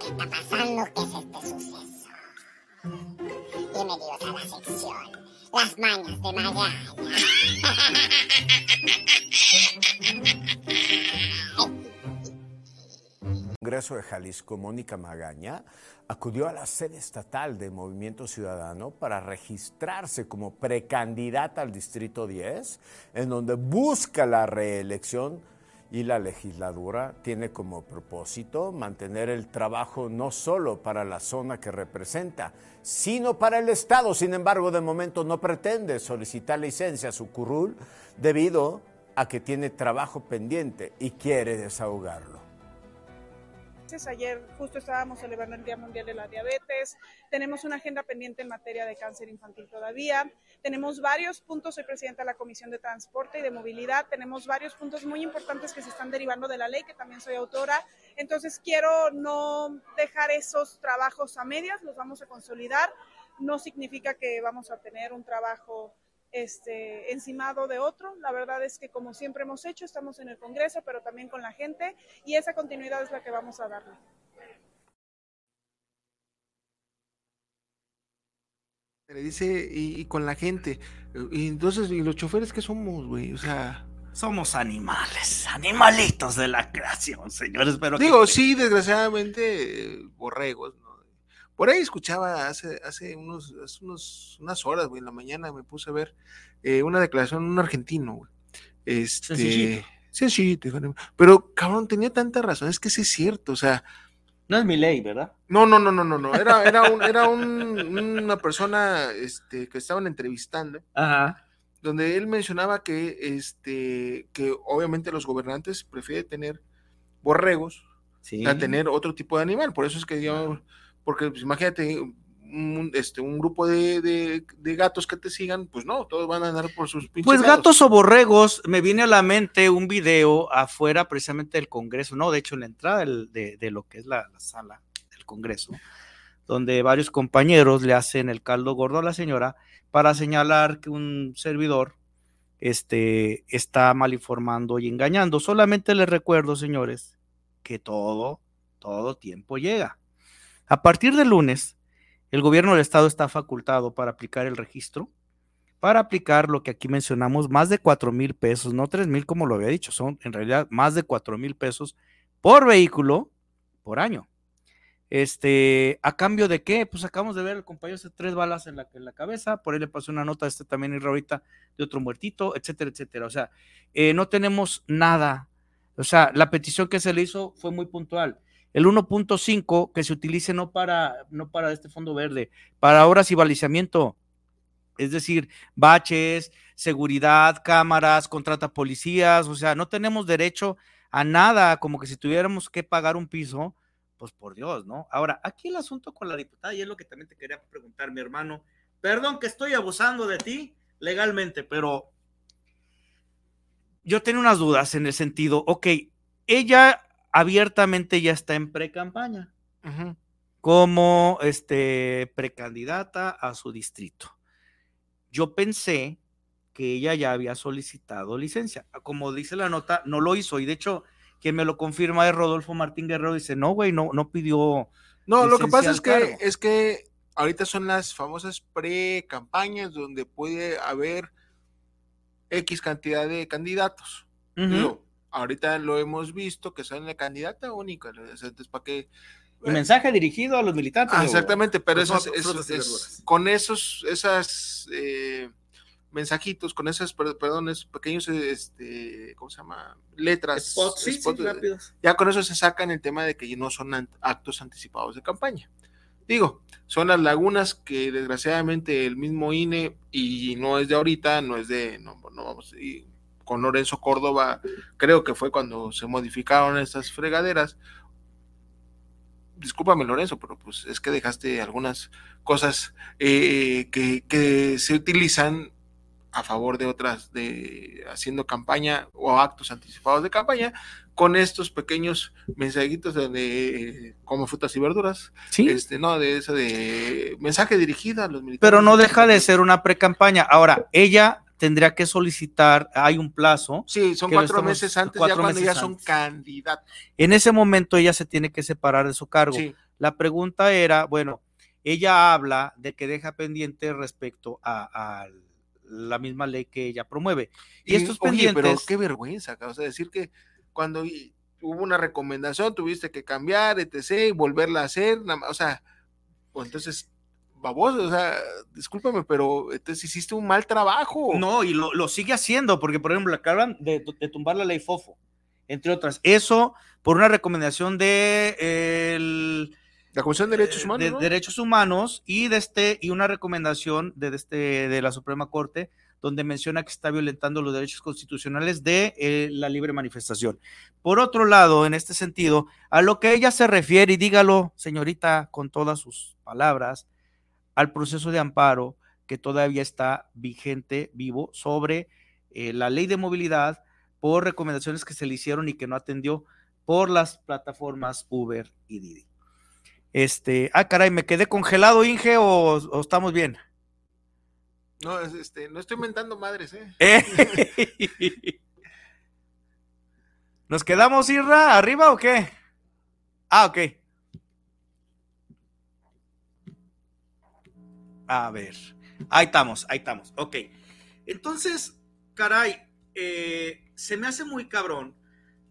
¿Qué está pasando? ¿Qué es este suceso? Bienvenidos a la sección Las Mañas de Magaña. El Congreso de Jalisco, Mónica Magaña acudió a la sede estatal de Movimiento Ciudadano para registrarse como precandidata al Distrito diez, en donde busca la reelección. Y la legislatura tiene como propósito mantener el trabajo no solo para la zona que representa, sino para el Estado. Sin embargo, de momento no pretende solicitar licencia a su curul debido a que tiene trabajo pendiente y quiere desahogarlo. Ayer justo estábamos celebrando el Día Mundial de la Diabetes, tenemos una agenda pendiente en materia de cáncer infantil todavía, tenemos varios puntos, soy presidenta de la Comisión de Transporte y de Movilidad, tenemos varios puntos muy importantes que se están derivando de la ley, que también soy autora, entonces quiero no dejar esos trabajos a medias, los vamos a consolidar, no significa que vamos a tener un trabajo Este, encimado de otro, la verdad es que como siempre hemos hecho, estamos en el Congreso, pero también con la gente, y esa continuidad es la que vamos a darle. Le dice, y, y con la gente, y entonces, ¿y los choferes qué somos, güey? O sea... Somos animales, animalitos de la creación, señores, pero... Digo, que... sí, desgraciadamente, borregos, ¿no? Por ahí escuchaba hace, hace, unos, hace unos, unas horas, güey, en la mañana me puse a ver eh, una declaración de un argentino, güey. Este, sencillito. Sencillito, hijo de... Pero, cabrón, tenía tanta razón, es que sí es cierto, o sea... No es mi ley, ¿verdad? No, no, no, no, no, no. Era, era, un, era un, una persona este, que estaban entrevistando, ajá, donde él mencionaba que, este, que obviamente los gobernantes prefieren tener borregos sí. a tener otro tipo de animal, por eso es que, digamos... Porque pues, imagínate un, este, un grupo de, de, de gatos que te sigan, pues no, todos van a andar por sus pinches Pues gatos lados. O borregos, me viene a la mente un video afuera precisamente del Congreso, no, de hecho en la entrada del, de, de lo que es la, la sala del Congreso, donde varios compañeros le hacen el caldo gordo a la señora para señalar que un servidor este, está malinformando y engañando. Solamente les recuerdo, señores, que todo todo tiempo llega. A partir del lunes, el gobierno del estado está facultado para aplicar el registro, para aplicar lo que aquí mencionamos, más de cuatro mil pesos, no tres mil como lo había dicho, son en realidad más de cuatro mil pesos por vehículo por año. Este, ¿a cambio de qué? Pues acabamos de ver el compañero hace tres balas en la, en la cabeza, por ahí le pasó una nota, este también ir ahorita de otro muertito, etcétera, etcétera. O sea, eh, no tenemos nada. O sea, la petición que se le hizo fue muy puntual. El uno punto cinco que se utilice no para, no para este fondo verde, para obras y balizamiento, es decir, baches, seguridad, cámaras, contrata policías, o sea, no tenemos derecho a nada, como que si tuviéramos que pagar un piso, pues por Dios, ¿no? Ahora, aquí el asunto con la diputada, y es lo que también te quería preguntar, mi hermano, perdón que estoy abusando de ti legalmente, pero yo tengo unas dudas en el sentido, ok, ella abiertamente ya está en pre-campaña, uh-huh, como este, precandidata a su distrito. Yo pensé que ella ya había solicitado licencia. Como dice la nota, no lo hizo. Y de hecho, quien me lo confirma es Rodolfo Martín Guerrero. Dice, no, güey, no, no pidió No, lo que pasa es que, es que ahorita son las famosas pre-campañas donde puede haber X cantidad de candidatos. Uh-huh. Digo, ahorita lo hemos visto que sale la candidata única. Entonces, ¿para qué...? Un mensaje dirigido a los militantes. Ah, exactamente, pero esas, esas, esas, con esos esas, eh, mensajitos, con esas, perdón, esos pequeños, este, ¿cómo se llama? Letras. Spot, sí, spot, sí, rápidos. Ya con eso se sacan el tema de que no son actos anticipados de campaña. Digo, son las lagunas que desgraciadamente el mismo I N E, y no es de ahorita, no es de, no, no vamos, y con Lorenzo Córdoba, creo que fue cuando se modificaron esas fregaderas. Discúlpame, Lorenzo, pero pues es que dejaste algunas cosas eh, que, que se utilizan a favor de otras, de haciendo campaña o actos anticipados de campaña, con estos pequeños mensajitos de, de como frutas y verduras. ¿Sí? Este, no, de eso de mensaje dirigido a los militares. Pero no deja de ser una pre-campaña. Ahora, ella tendría que solicitar, hay un plazo. Sí, son cuatro estamos, meses antes, cuatro ya cuando ya son candidatos. En ese momento ella se tiene que separar de su cargo. Sí. La pregunta era, bueno, ella habla de que deja pendiente respecto a, a la misma ley que ella promueve. Y, y estos oye, pendientes... pero qué vergüenza, o sea, decir que cuando hubo una recomendación tuviste que cambiar, etcétera, y volverla a hacer, o sea, pues entonces... baboso, o sea, discúlpame, pero entonces hiciste un mal trabajo. No, y lo, lo sigue haciendo, porque por ejemplo acaban de, de tumbar la ley Fofo, entre otras, eso por una recomendación de eh, el, la Comisión de Derechos Humanos, de, ¿no? Derechos Humanos y de este y una recomendación de, de este de la Suprema Corte, donde menciona que está violentando los derechos constitucionales de eh, la libre manifestación. Por otro lado, en este sentido, a lo que ella se refiere, y dígalo, señorita, con todas sus palabras, al proceso de amparo que todavía está vigente, vivo, sobre eh, la ley de movilidad por recomendaciones que se le hicieron y que no atendió por las plataformas Uber y Didi. Este, ah, caray, ¿me quedé congelado, Inge, o, o estamos bien? No, este, no estoy inventando madres, ¿eh? ¿Eh? ¿Nos quedamos, Irra, arriba o qué? Ah, ok. A ver, ahí estamos, ahí estamos, ok. Entonces, caray, eh, se me hace muy cabrón,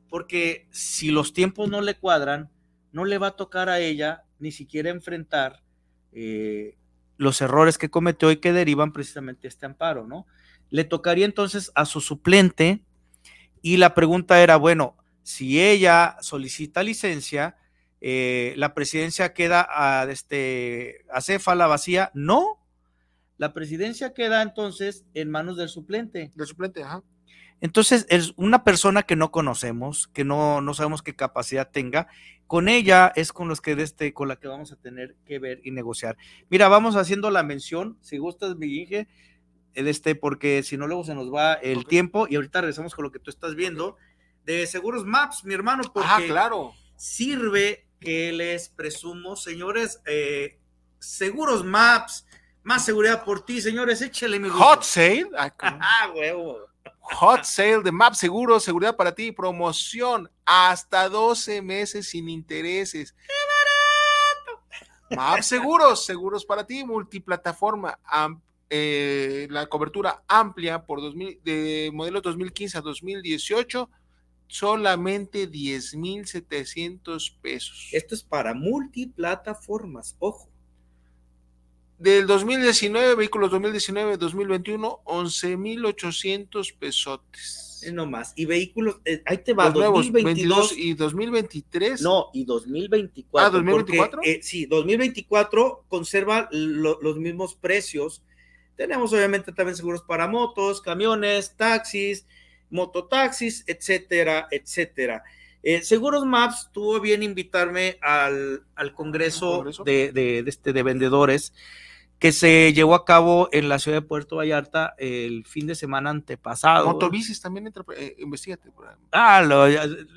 porque si los tiempos no le cuadran, no le va a tocar a ella ni siquiera enfrentar eh, los errores que cometió y que derivan precisamente de este amparo, ¿no? Le tocaría entonces a su suplente, y la pregunta era, bueno, si ella solicita licencia, Eh, la presidencia queda a, este, acéfala, vacía. No, la presidencia queda entonces en manos del suplente. Del suplente, ajá. Entonces, es una persona que no conocemos, que no, no sabemos qué capacidad tenga. Con ella es con los que de este, con la que vamos a tener que ver y negociar. Mira, vamos haciendo la mención, si gustas, mi Inge, este, porque si no, luego se nos va el okay. tiempo, y ahorita regresamos con lo que tú estás viendo okay. de Seguros Maps, mi hermano, porque ajá, claro. sirve. Que les presumo, señores, eh, Seguros Maps, más seguridad por ti, señores, échale mi gusto. Hot sale, ah, huevo. Hot Sale de Map Seguros, seguridad para ti, promoción hasta doce meses sin intereses. ¡Qué barato! Map Seguros, seguros para ti, multiplataforma, am, eh, la cobertura amplia por dos mil, de modelos dos mil quince a dos mil dieciocho, solamente diez mil setecientos pesos. Esto es para multiplataformas, ojo. Del dos mil diecinueve, vehículos dos mil diecinueve, dos mil veintiuno, once mil ochocientos pesotes. No más. Y vehículos, eh, ahí te va, los dos mil veintidós, veintidós y dos mil veintitrés. No, y dos mil veinticuatro. Ah, dos mil veinticuatro. Porque, eh, sí, dos mil veinticuatro conserva lo, los mismos precios. Tenemos obviamente también seguros para motos, camiones, taxis, mototaxis, etcétera, etcétera. Eh, Seguros Maps tuvo bien invitarme al, al congreso, ¿Congreso? De, de, de, este, de vendedores que se llevó a cabo en la ciudad de Puerto Vallarta el fin de semana antepasado. Motobicis también entra, eh, investígate. Ah, lo,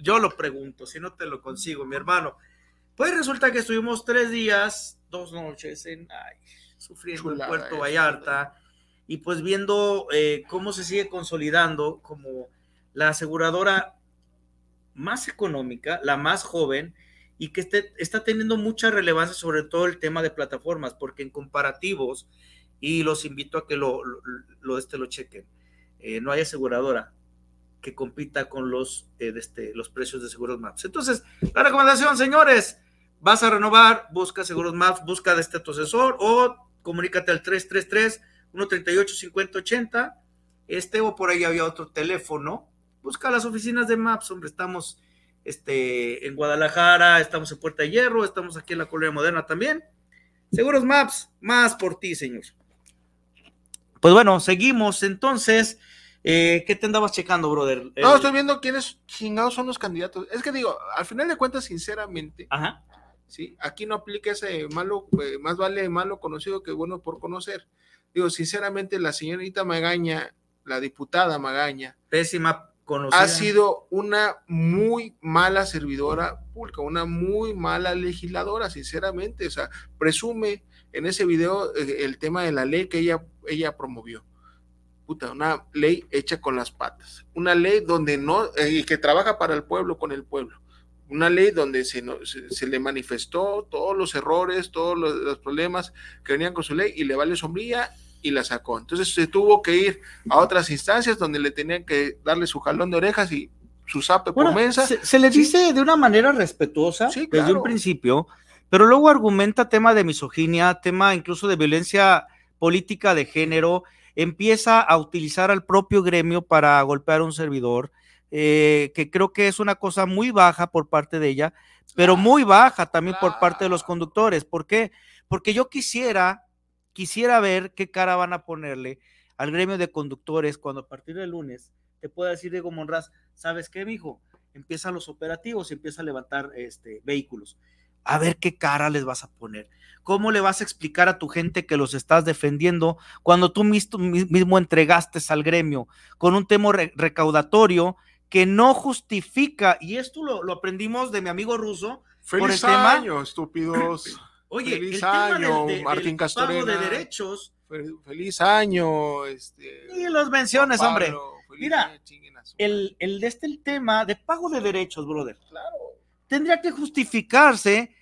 yo lo pregunto, si no te lo consigo, mi hermano. Pues resulta que estuvimos tres días, dos noches, en, ay, sufriendo Chulada, en Puerto es, Vallarta, y pues viendo eh, cómo se sigue consolidando como la aseguradora más económica, la más joven, y que este, está teniendo mucha relevancia, sobre todo el tema de plataformas, porque en comparativos, y los invito a que lo, lo, lo, este, lo chequen, eh, no hay aseguradora que compita con los, eh, este, los precios de Seguros Maps. Entonces, la recomendación, señores, vas a renovar, busca Seguros Maps, busca de este tu asesor, o comunícate al tres tres tres, uno tres ocho, cinco cero ocho cero, este, o por ahí había otro teléfono. Busca las oficinas de Maps, hombre, estamos este, en Guadalajara, estamos en Puerta de Hierro, estamos aquí en la Colonia Moderna también. Seguros Maps, más por ti, señor. Pues bueno, seguimos, entonces, eh, ¿qué te andabas checando, brother? No, estoy viendo quiénes chingados son los candidatos. Es que digo, al final de cuentas, sinceramente, ajá, sí, aquí no aplica ese malo, eh, más vale malo conocido que bueno por conocer. Digo, sinceramente, la señorita Magaña, la diputada Magaña, pésima conocida, ha sido una muy mala servidora pública, una muy mala legisladora, sinceramente. O sea, presume en ese video el tema de la ley que ella, ella promovió. Puta, una ley hecha con las patas. Una ley donde no, eh, que trabaja para el pueblo, con el pueblo. Una ley donde se, no, se, se le manifestó todos los errores, todos los, los problemas que venían con su ley, y le vale sombrilla y la sacó. Entonces se tuvo que ir a otras instancias donde le tenían que darle su jalón de orejas y su zape bueno, por mesa. Se, se le sí. dice de una manera respetuosa, sí, claro, desde un principio, pero luego argumenta tema de misoginia, tema incluso de violencia política de género, empieza a utilizar al propio gremio para golpear a un servidor, eh, que creo que es una cosa muy baja por parte de ella, pero muy baja también claro. por parte de los conductores. ¿Por qué? Porque yo quisiera Quisiera ver qué cara van a ponerle al gremio de conductores cuando a partir del lunes te pueda decir Diego Monraz, ¿sabes qué, mijo? Empiezan los operativos, empieza a levantar este, vehículos. A ver qué cara les vas a poner. ¿Cómo le vas a explicar a tu gente que los estás defendiendo cuando tú mismo, mismo entregaste al gremio con un tema re- recaudatorio que no justifica? Y esto lo, lo aprendimos de mi amigo Ruso. ¡Feliz por el año, tema, estúpidos! Oye, feliz el tema año, del, de, Martín del pago de derechos. Feliz año, este. Y los menciones, Pablo, hombre. Mira, el, el de este el tema de pago de derechos, brother. Claro. Tendría que justificarse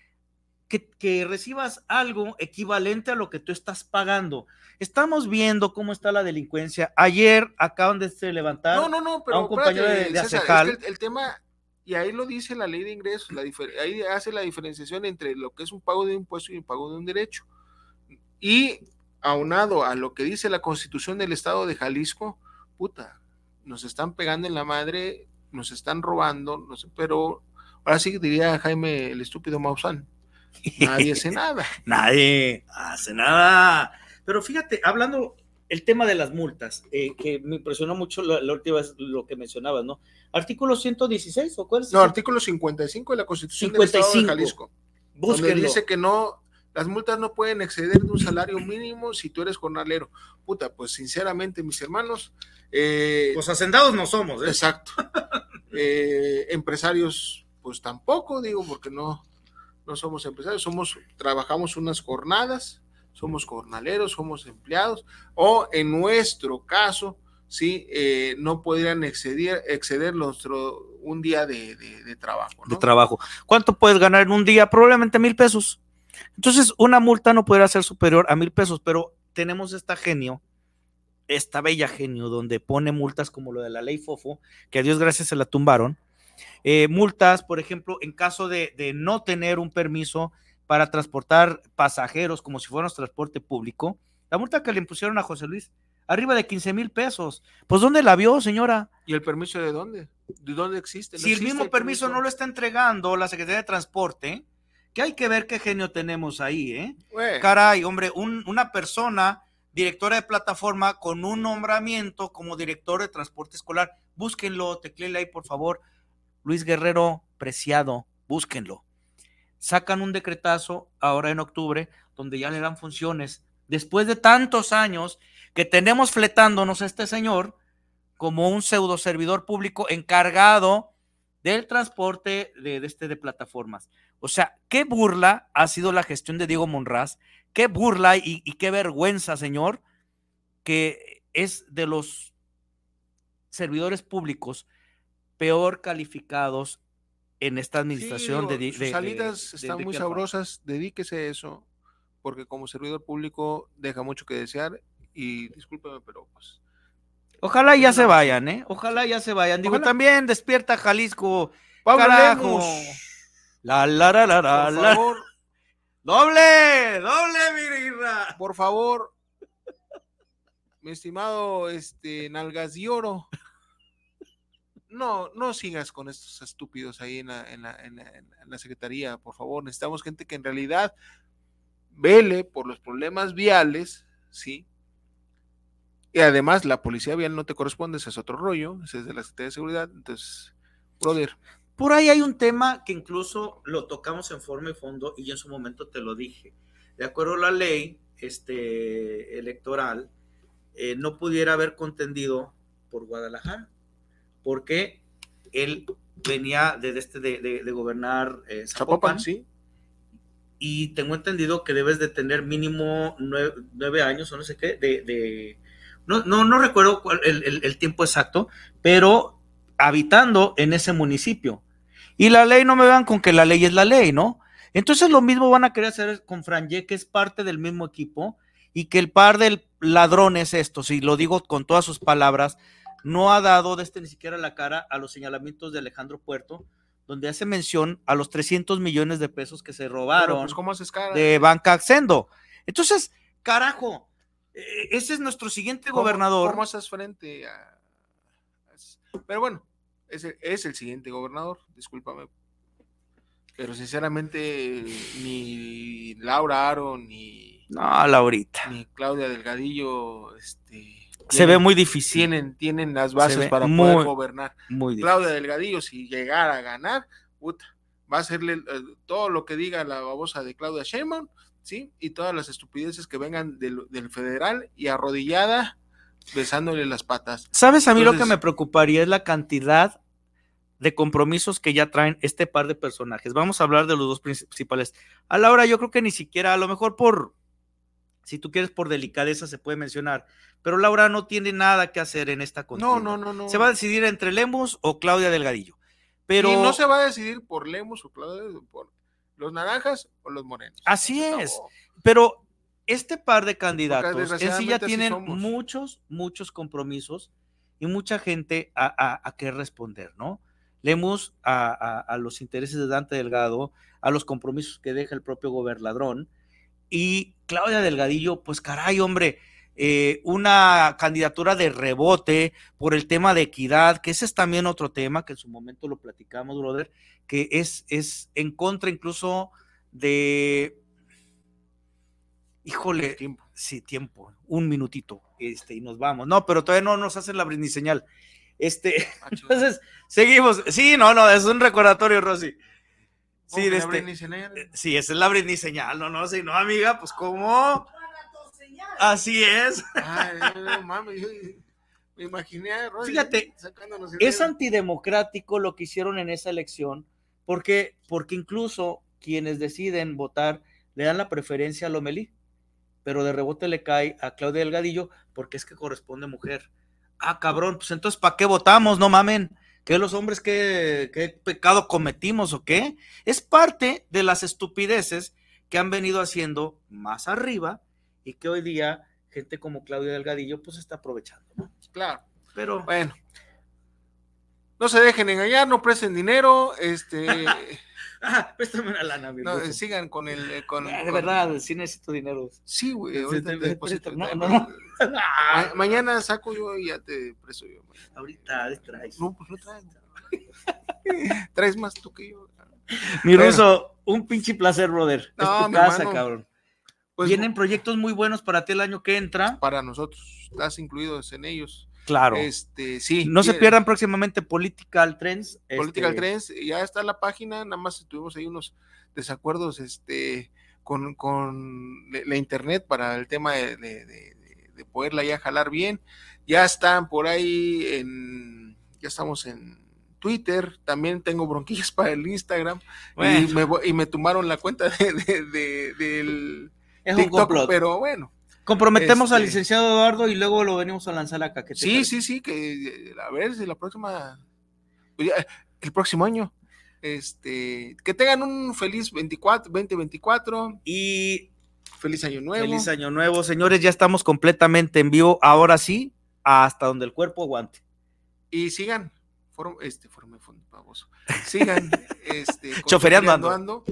que, que recibas algo equivalente a lo que tú estás pagando. Estamos viendo cómo está la delincuencia. Ayer acaban de se levantar no, no, no, pero, a un compañero espérate, de, de César, Acejal. Es que el, el tema. Y ahí lo dice la ley de ingresos, la difer- ahí hace la diferenciación entre lo que es un pago de impuesto y un pago de un derecho. Y aunado a lo que dice la Constitución del Estado de Jalisco, puta, nos están pegando en la madre, nos están robando, no sé, pero ahora sí diría Jaime el estúpido Maussan, nadie hace nada. Nadie hace nada. Pero fíjate, hablando el tema de las multas, eh, que me impresionó mucho la, la última vez lo que mencionabas, ¿no? Artículo ciento dieciséis, ¿o cuál es? No, artículo cincuenta y cinco de la Constitución cincuenta y cinco del Estado de Jalisco. Búsquenlo. Donde dice que no, las multas no pueden exceder de un salario mínimo si tú eres jornalero. Puta, pues sinceramente, mis hermanos. Eh, pues hacendados no somos, ¿eh? Exacto. eh, empresarios, pues tampoco, digo, porque no, no somos empresarios, somos, trabajamos unas jornadas. Somos jornaleros, somos empleados, o en nuestro caso, ¿sí? Eh, no podrían exceder, exceder nuestro, un día de, de, de trabajo, ¿no? De trabajo. ¿Cuánto puedes ganar en un día? Probablemente mil pesos. Entonces, una multa no podrá ser superior a mil pesos, pero tenemos esta genio, esta bella genio, donde pone multas como lo de la ley Fofo, que a Dios gracias se la tumbaron. Eh, multas, por ejemplo, en caso de, de no tener un permiso para transportar pasajeros como si fuéramos transporte público, la multa que le impusieron a José Luis, arriba de quince mil pesos. Pues, ¿dónde la vio, señora? ¿Y el permiso de dónde? ¿De dónde existe? No si existe el mismo el permiso, permiso no lo está entregando la Secretaría de Transporte, que hay que ver qué genio tenemos ahí, ¿eh? Ué. Caray, hombre, un, una persona, directora de plataforma, con un nombramiento como director de transporte escolar, búsquenlo, tecléenle ahí, por favor, Luis Guerrero Preciado, búsquenlo. Sacan un decretazo ahora en octubre, donde ya le dan funciones, después de tantos años que tenemos fletándonos a este señor como un pseudo servidor público encargado del transporte de, de, este, de plataformas. O sea, qué burla ha sido la gestión de Diego Monraz, qué burla y, y qué vergüenza, señor, que es de los servidores públicos peor calificados en esta administración. Sí, digo, de, sus de, salidas de, están de, de muy de sabrosas, dedíquese a eso, porque como servidor público deja mucho que desear y discúlpeme, pero pues... Ojalá ya no. se vayan, ¿eh? Ojalá ya se vayan. Digo, Ojalá. también despierta Jalisco. Pablo Carajo. La, la, la, la, la, Por favor. La. ¡Doble! ¡Doble, mi guirra! Por favor, mi estimado este, Nalgas de Oro, no, no sigas con estos estúpidos ahí en la, en, la, en, la, en la Secretaría, por favor. Necesitamos gente que en realidad vele por los problemas viales, ¿sí? Y además la policía vial no te corresponde, ese es otro rollo, ese es de la Secretaría de Seguridad, entonces, brother. Por ahí hay un tema que incluso lo tocamos en forma y fondo, y yo en su momento te lo dije. De acuerdo a la ley este, electoral, eh, no pudiera haber contendido por Guadalajara, porque él venía de, este, de, de, de gobernar eh, Zapopan, Zapopan, sí. Y tengo entendido que debes de tener mínimo nueve, nueve años o no sé qué, de... de No, no, no recuerdo cuál, el, el, el tiempo exacto, pero habitando en ese municipio. Y la ley, no me vean con que la ley es la ley, ¿no? Entonces lo mismo van a querer hacer con Franje, que es parte del mismo equipo, y que el par de ladrones estos, y lo digo con todas sus palabras, no ha dado de este ni siquiera la cara a los señalamientos de Alejandro Puerto, donde hace mención a los trescientos millones de pesos que se robaron pues, ¿cómo haces cara? De Banca Accendo. Entonces, carajo, ese es nuestro siguiente ¿Cómo, gobernador. ¿Cómo haces frente a...? Pero bueno, es el, es el siguiente gobernador, discúlpame. Pero sinceramente, ni Laura Haro, ni... No, Laurita. Ni Claudia Delgadillo, este... Se tienen, ve muy difícil. Tienen, tienen las bases para muy, poder gobernar. Muy difícil. Claudia Delgadillo, si llegara a ganar, puta, va a hacerle eh, todo lo que diga la babosa de Claudia Sheinbaum, ¿sí? Y todas las estupideces que vengan del, del federal y arrodillada besándole las patas. ¿Sabes? A mí Entonces, lo que me preocuparía es la cantidad de compromisos que ya traen este par de personajes. Vamos a hablar de los dos principales. A la hora yo creo que ni siquiera, a lo mejor por, si tú quieres por delicadeza se puede mencionar, pero Laura no tiene nada que hacer en esta contienda. No, no, no, no. Se va a decidir entre Lemus o Claudia Delgadillo. Pero... Y no se va a decidir por Lemus o Claudia Delgadillo. ¿Los naranjas o los morenos? Así es, pero este par de candidatos en sí ya tienen muchos, muchos compromisos y mucha gente a, a, a qué responder, ¿no? Lemus a, a, a los intereses de Dante Delgado, a los compromisos que deja el propio gobernadrón, y Claudia Delgadillo, pues caray, hombre, eh, una candidatura de rebote por el tema de equidad, que ese es también otro tema que en su momento lo platicamos, brother, que es, es en contra incluso de, híjole, tiempo. sí, tiempo, un minutito, este, y nos vamos, no, pero todavía no nos hacen la brindiseñal, este, Macho. Entonces, seguimos, sí, no, no, es un recordatorio, Rosy, sí, oh, de este, sí, esa es la brindiseñal, no, no, si no, amiga, pues, ¿cómo? Así es. Ay, no, mami, yo... Me imaginé a Roy, fíjate, sacándonos el es dedo. Antidemocrático lo que hicieron en esa elección, porque, porque incluso quienes deciden votar le dan la preferencia a Lomelí, pero de rebote le cae a Claudia Delgadillo porque es que corresponde mujer. Ah, cabrón, pues entonces ¿para qué votamos? No mamen. ¿Qué los hombres qué, qué pecado cometimos o qué? Es parte de las estupideces que han venido haciendo más arriba y que hoy día gente como Claudia Delgadillo pues está aprovechando, ¿no? Claro. Pero bueno, no se dejen engañar, no presten dinero, este... Ah, préstame una lana, mi no, sigan con el... Eh, con, de con... verdad, sí necesito dinero. Sí, güey, ahorita te deposito. No, no, no. Ma- mañana saco yo y ya te preso yo. Güey. Ahorita traes. No, pues no traes. Traes más tú que yo. Mi bueno. Ruso, un pinche placer, brother. No, es tu casa, hermano, cabrón. Pues, vienen proyectos muy buenos para ti el año que entra. Para nosotros, estás incluidos en ellos. Claro. Este, sí. No se pierdan próximamente Political Trends. Political este... Trends, ya está la página, nada más tuvimos ahí unos desacuerdos este, con, con la internet para el tema de, de, de, de poderla ya jalar bien. Ya están por ahí, en, ya estamos en Twitter, también tengo bronquillas para el Instagram, bueno. y, me, y me tumbaron la cuenta de, de, de, del es TikTok, un pero bueno. Comprometemos este... al licenciado Eduardo y luego lo venimos a lanzar acá. Que sí, sí, sí, que a ver si la próxima, el próximo año, este, que tengan un feliz veinticuatro, veinte veinticuatro y feliz año nuevo. Feliz año nuevo, señores, ya estamos completamente en vivo, ahora sí, hasta donde el cuerpo aguante. Y sigan, form, este, forme famoso, sigan, este, Chofereando Ando. Ando,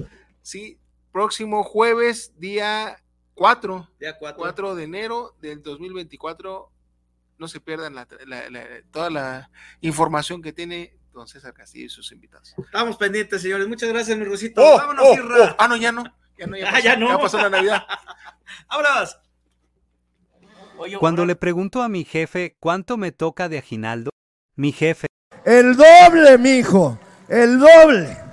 sí, próximo jueves, día... cuatro, cuatro de enero del dos mil veinticuatro, no se pierdan la, la, la, toda la información que tiene don César Castillo y sus invitados. Estamos pendientes, señores. Muchas gracias, mi Rusito. Oh, vámonos, oh, oh. Ah, no, ya no. Ya no, ya pasó, ah, ya no. Ya pasó la Navidad. ¡Vámonos! Cuando le pregunto a mi jefe cuánto me toca de aguinaldo, mi jefe... ¡El doble, mijo! ¡El doble!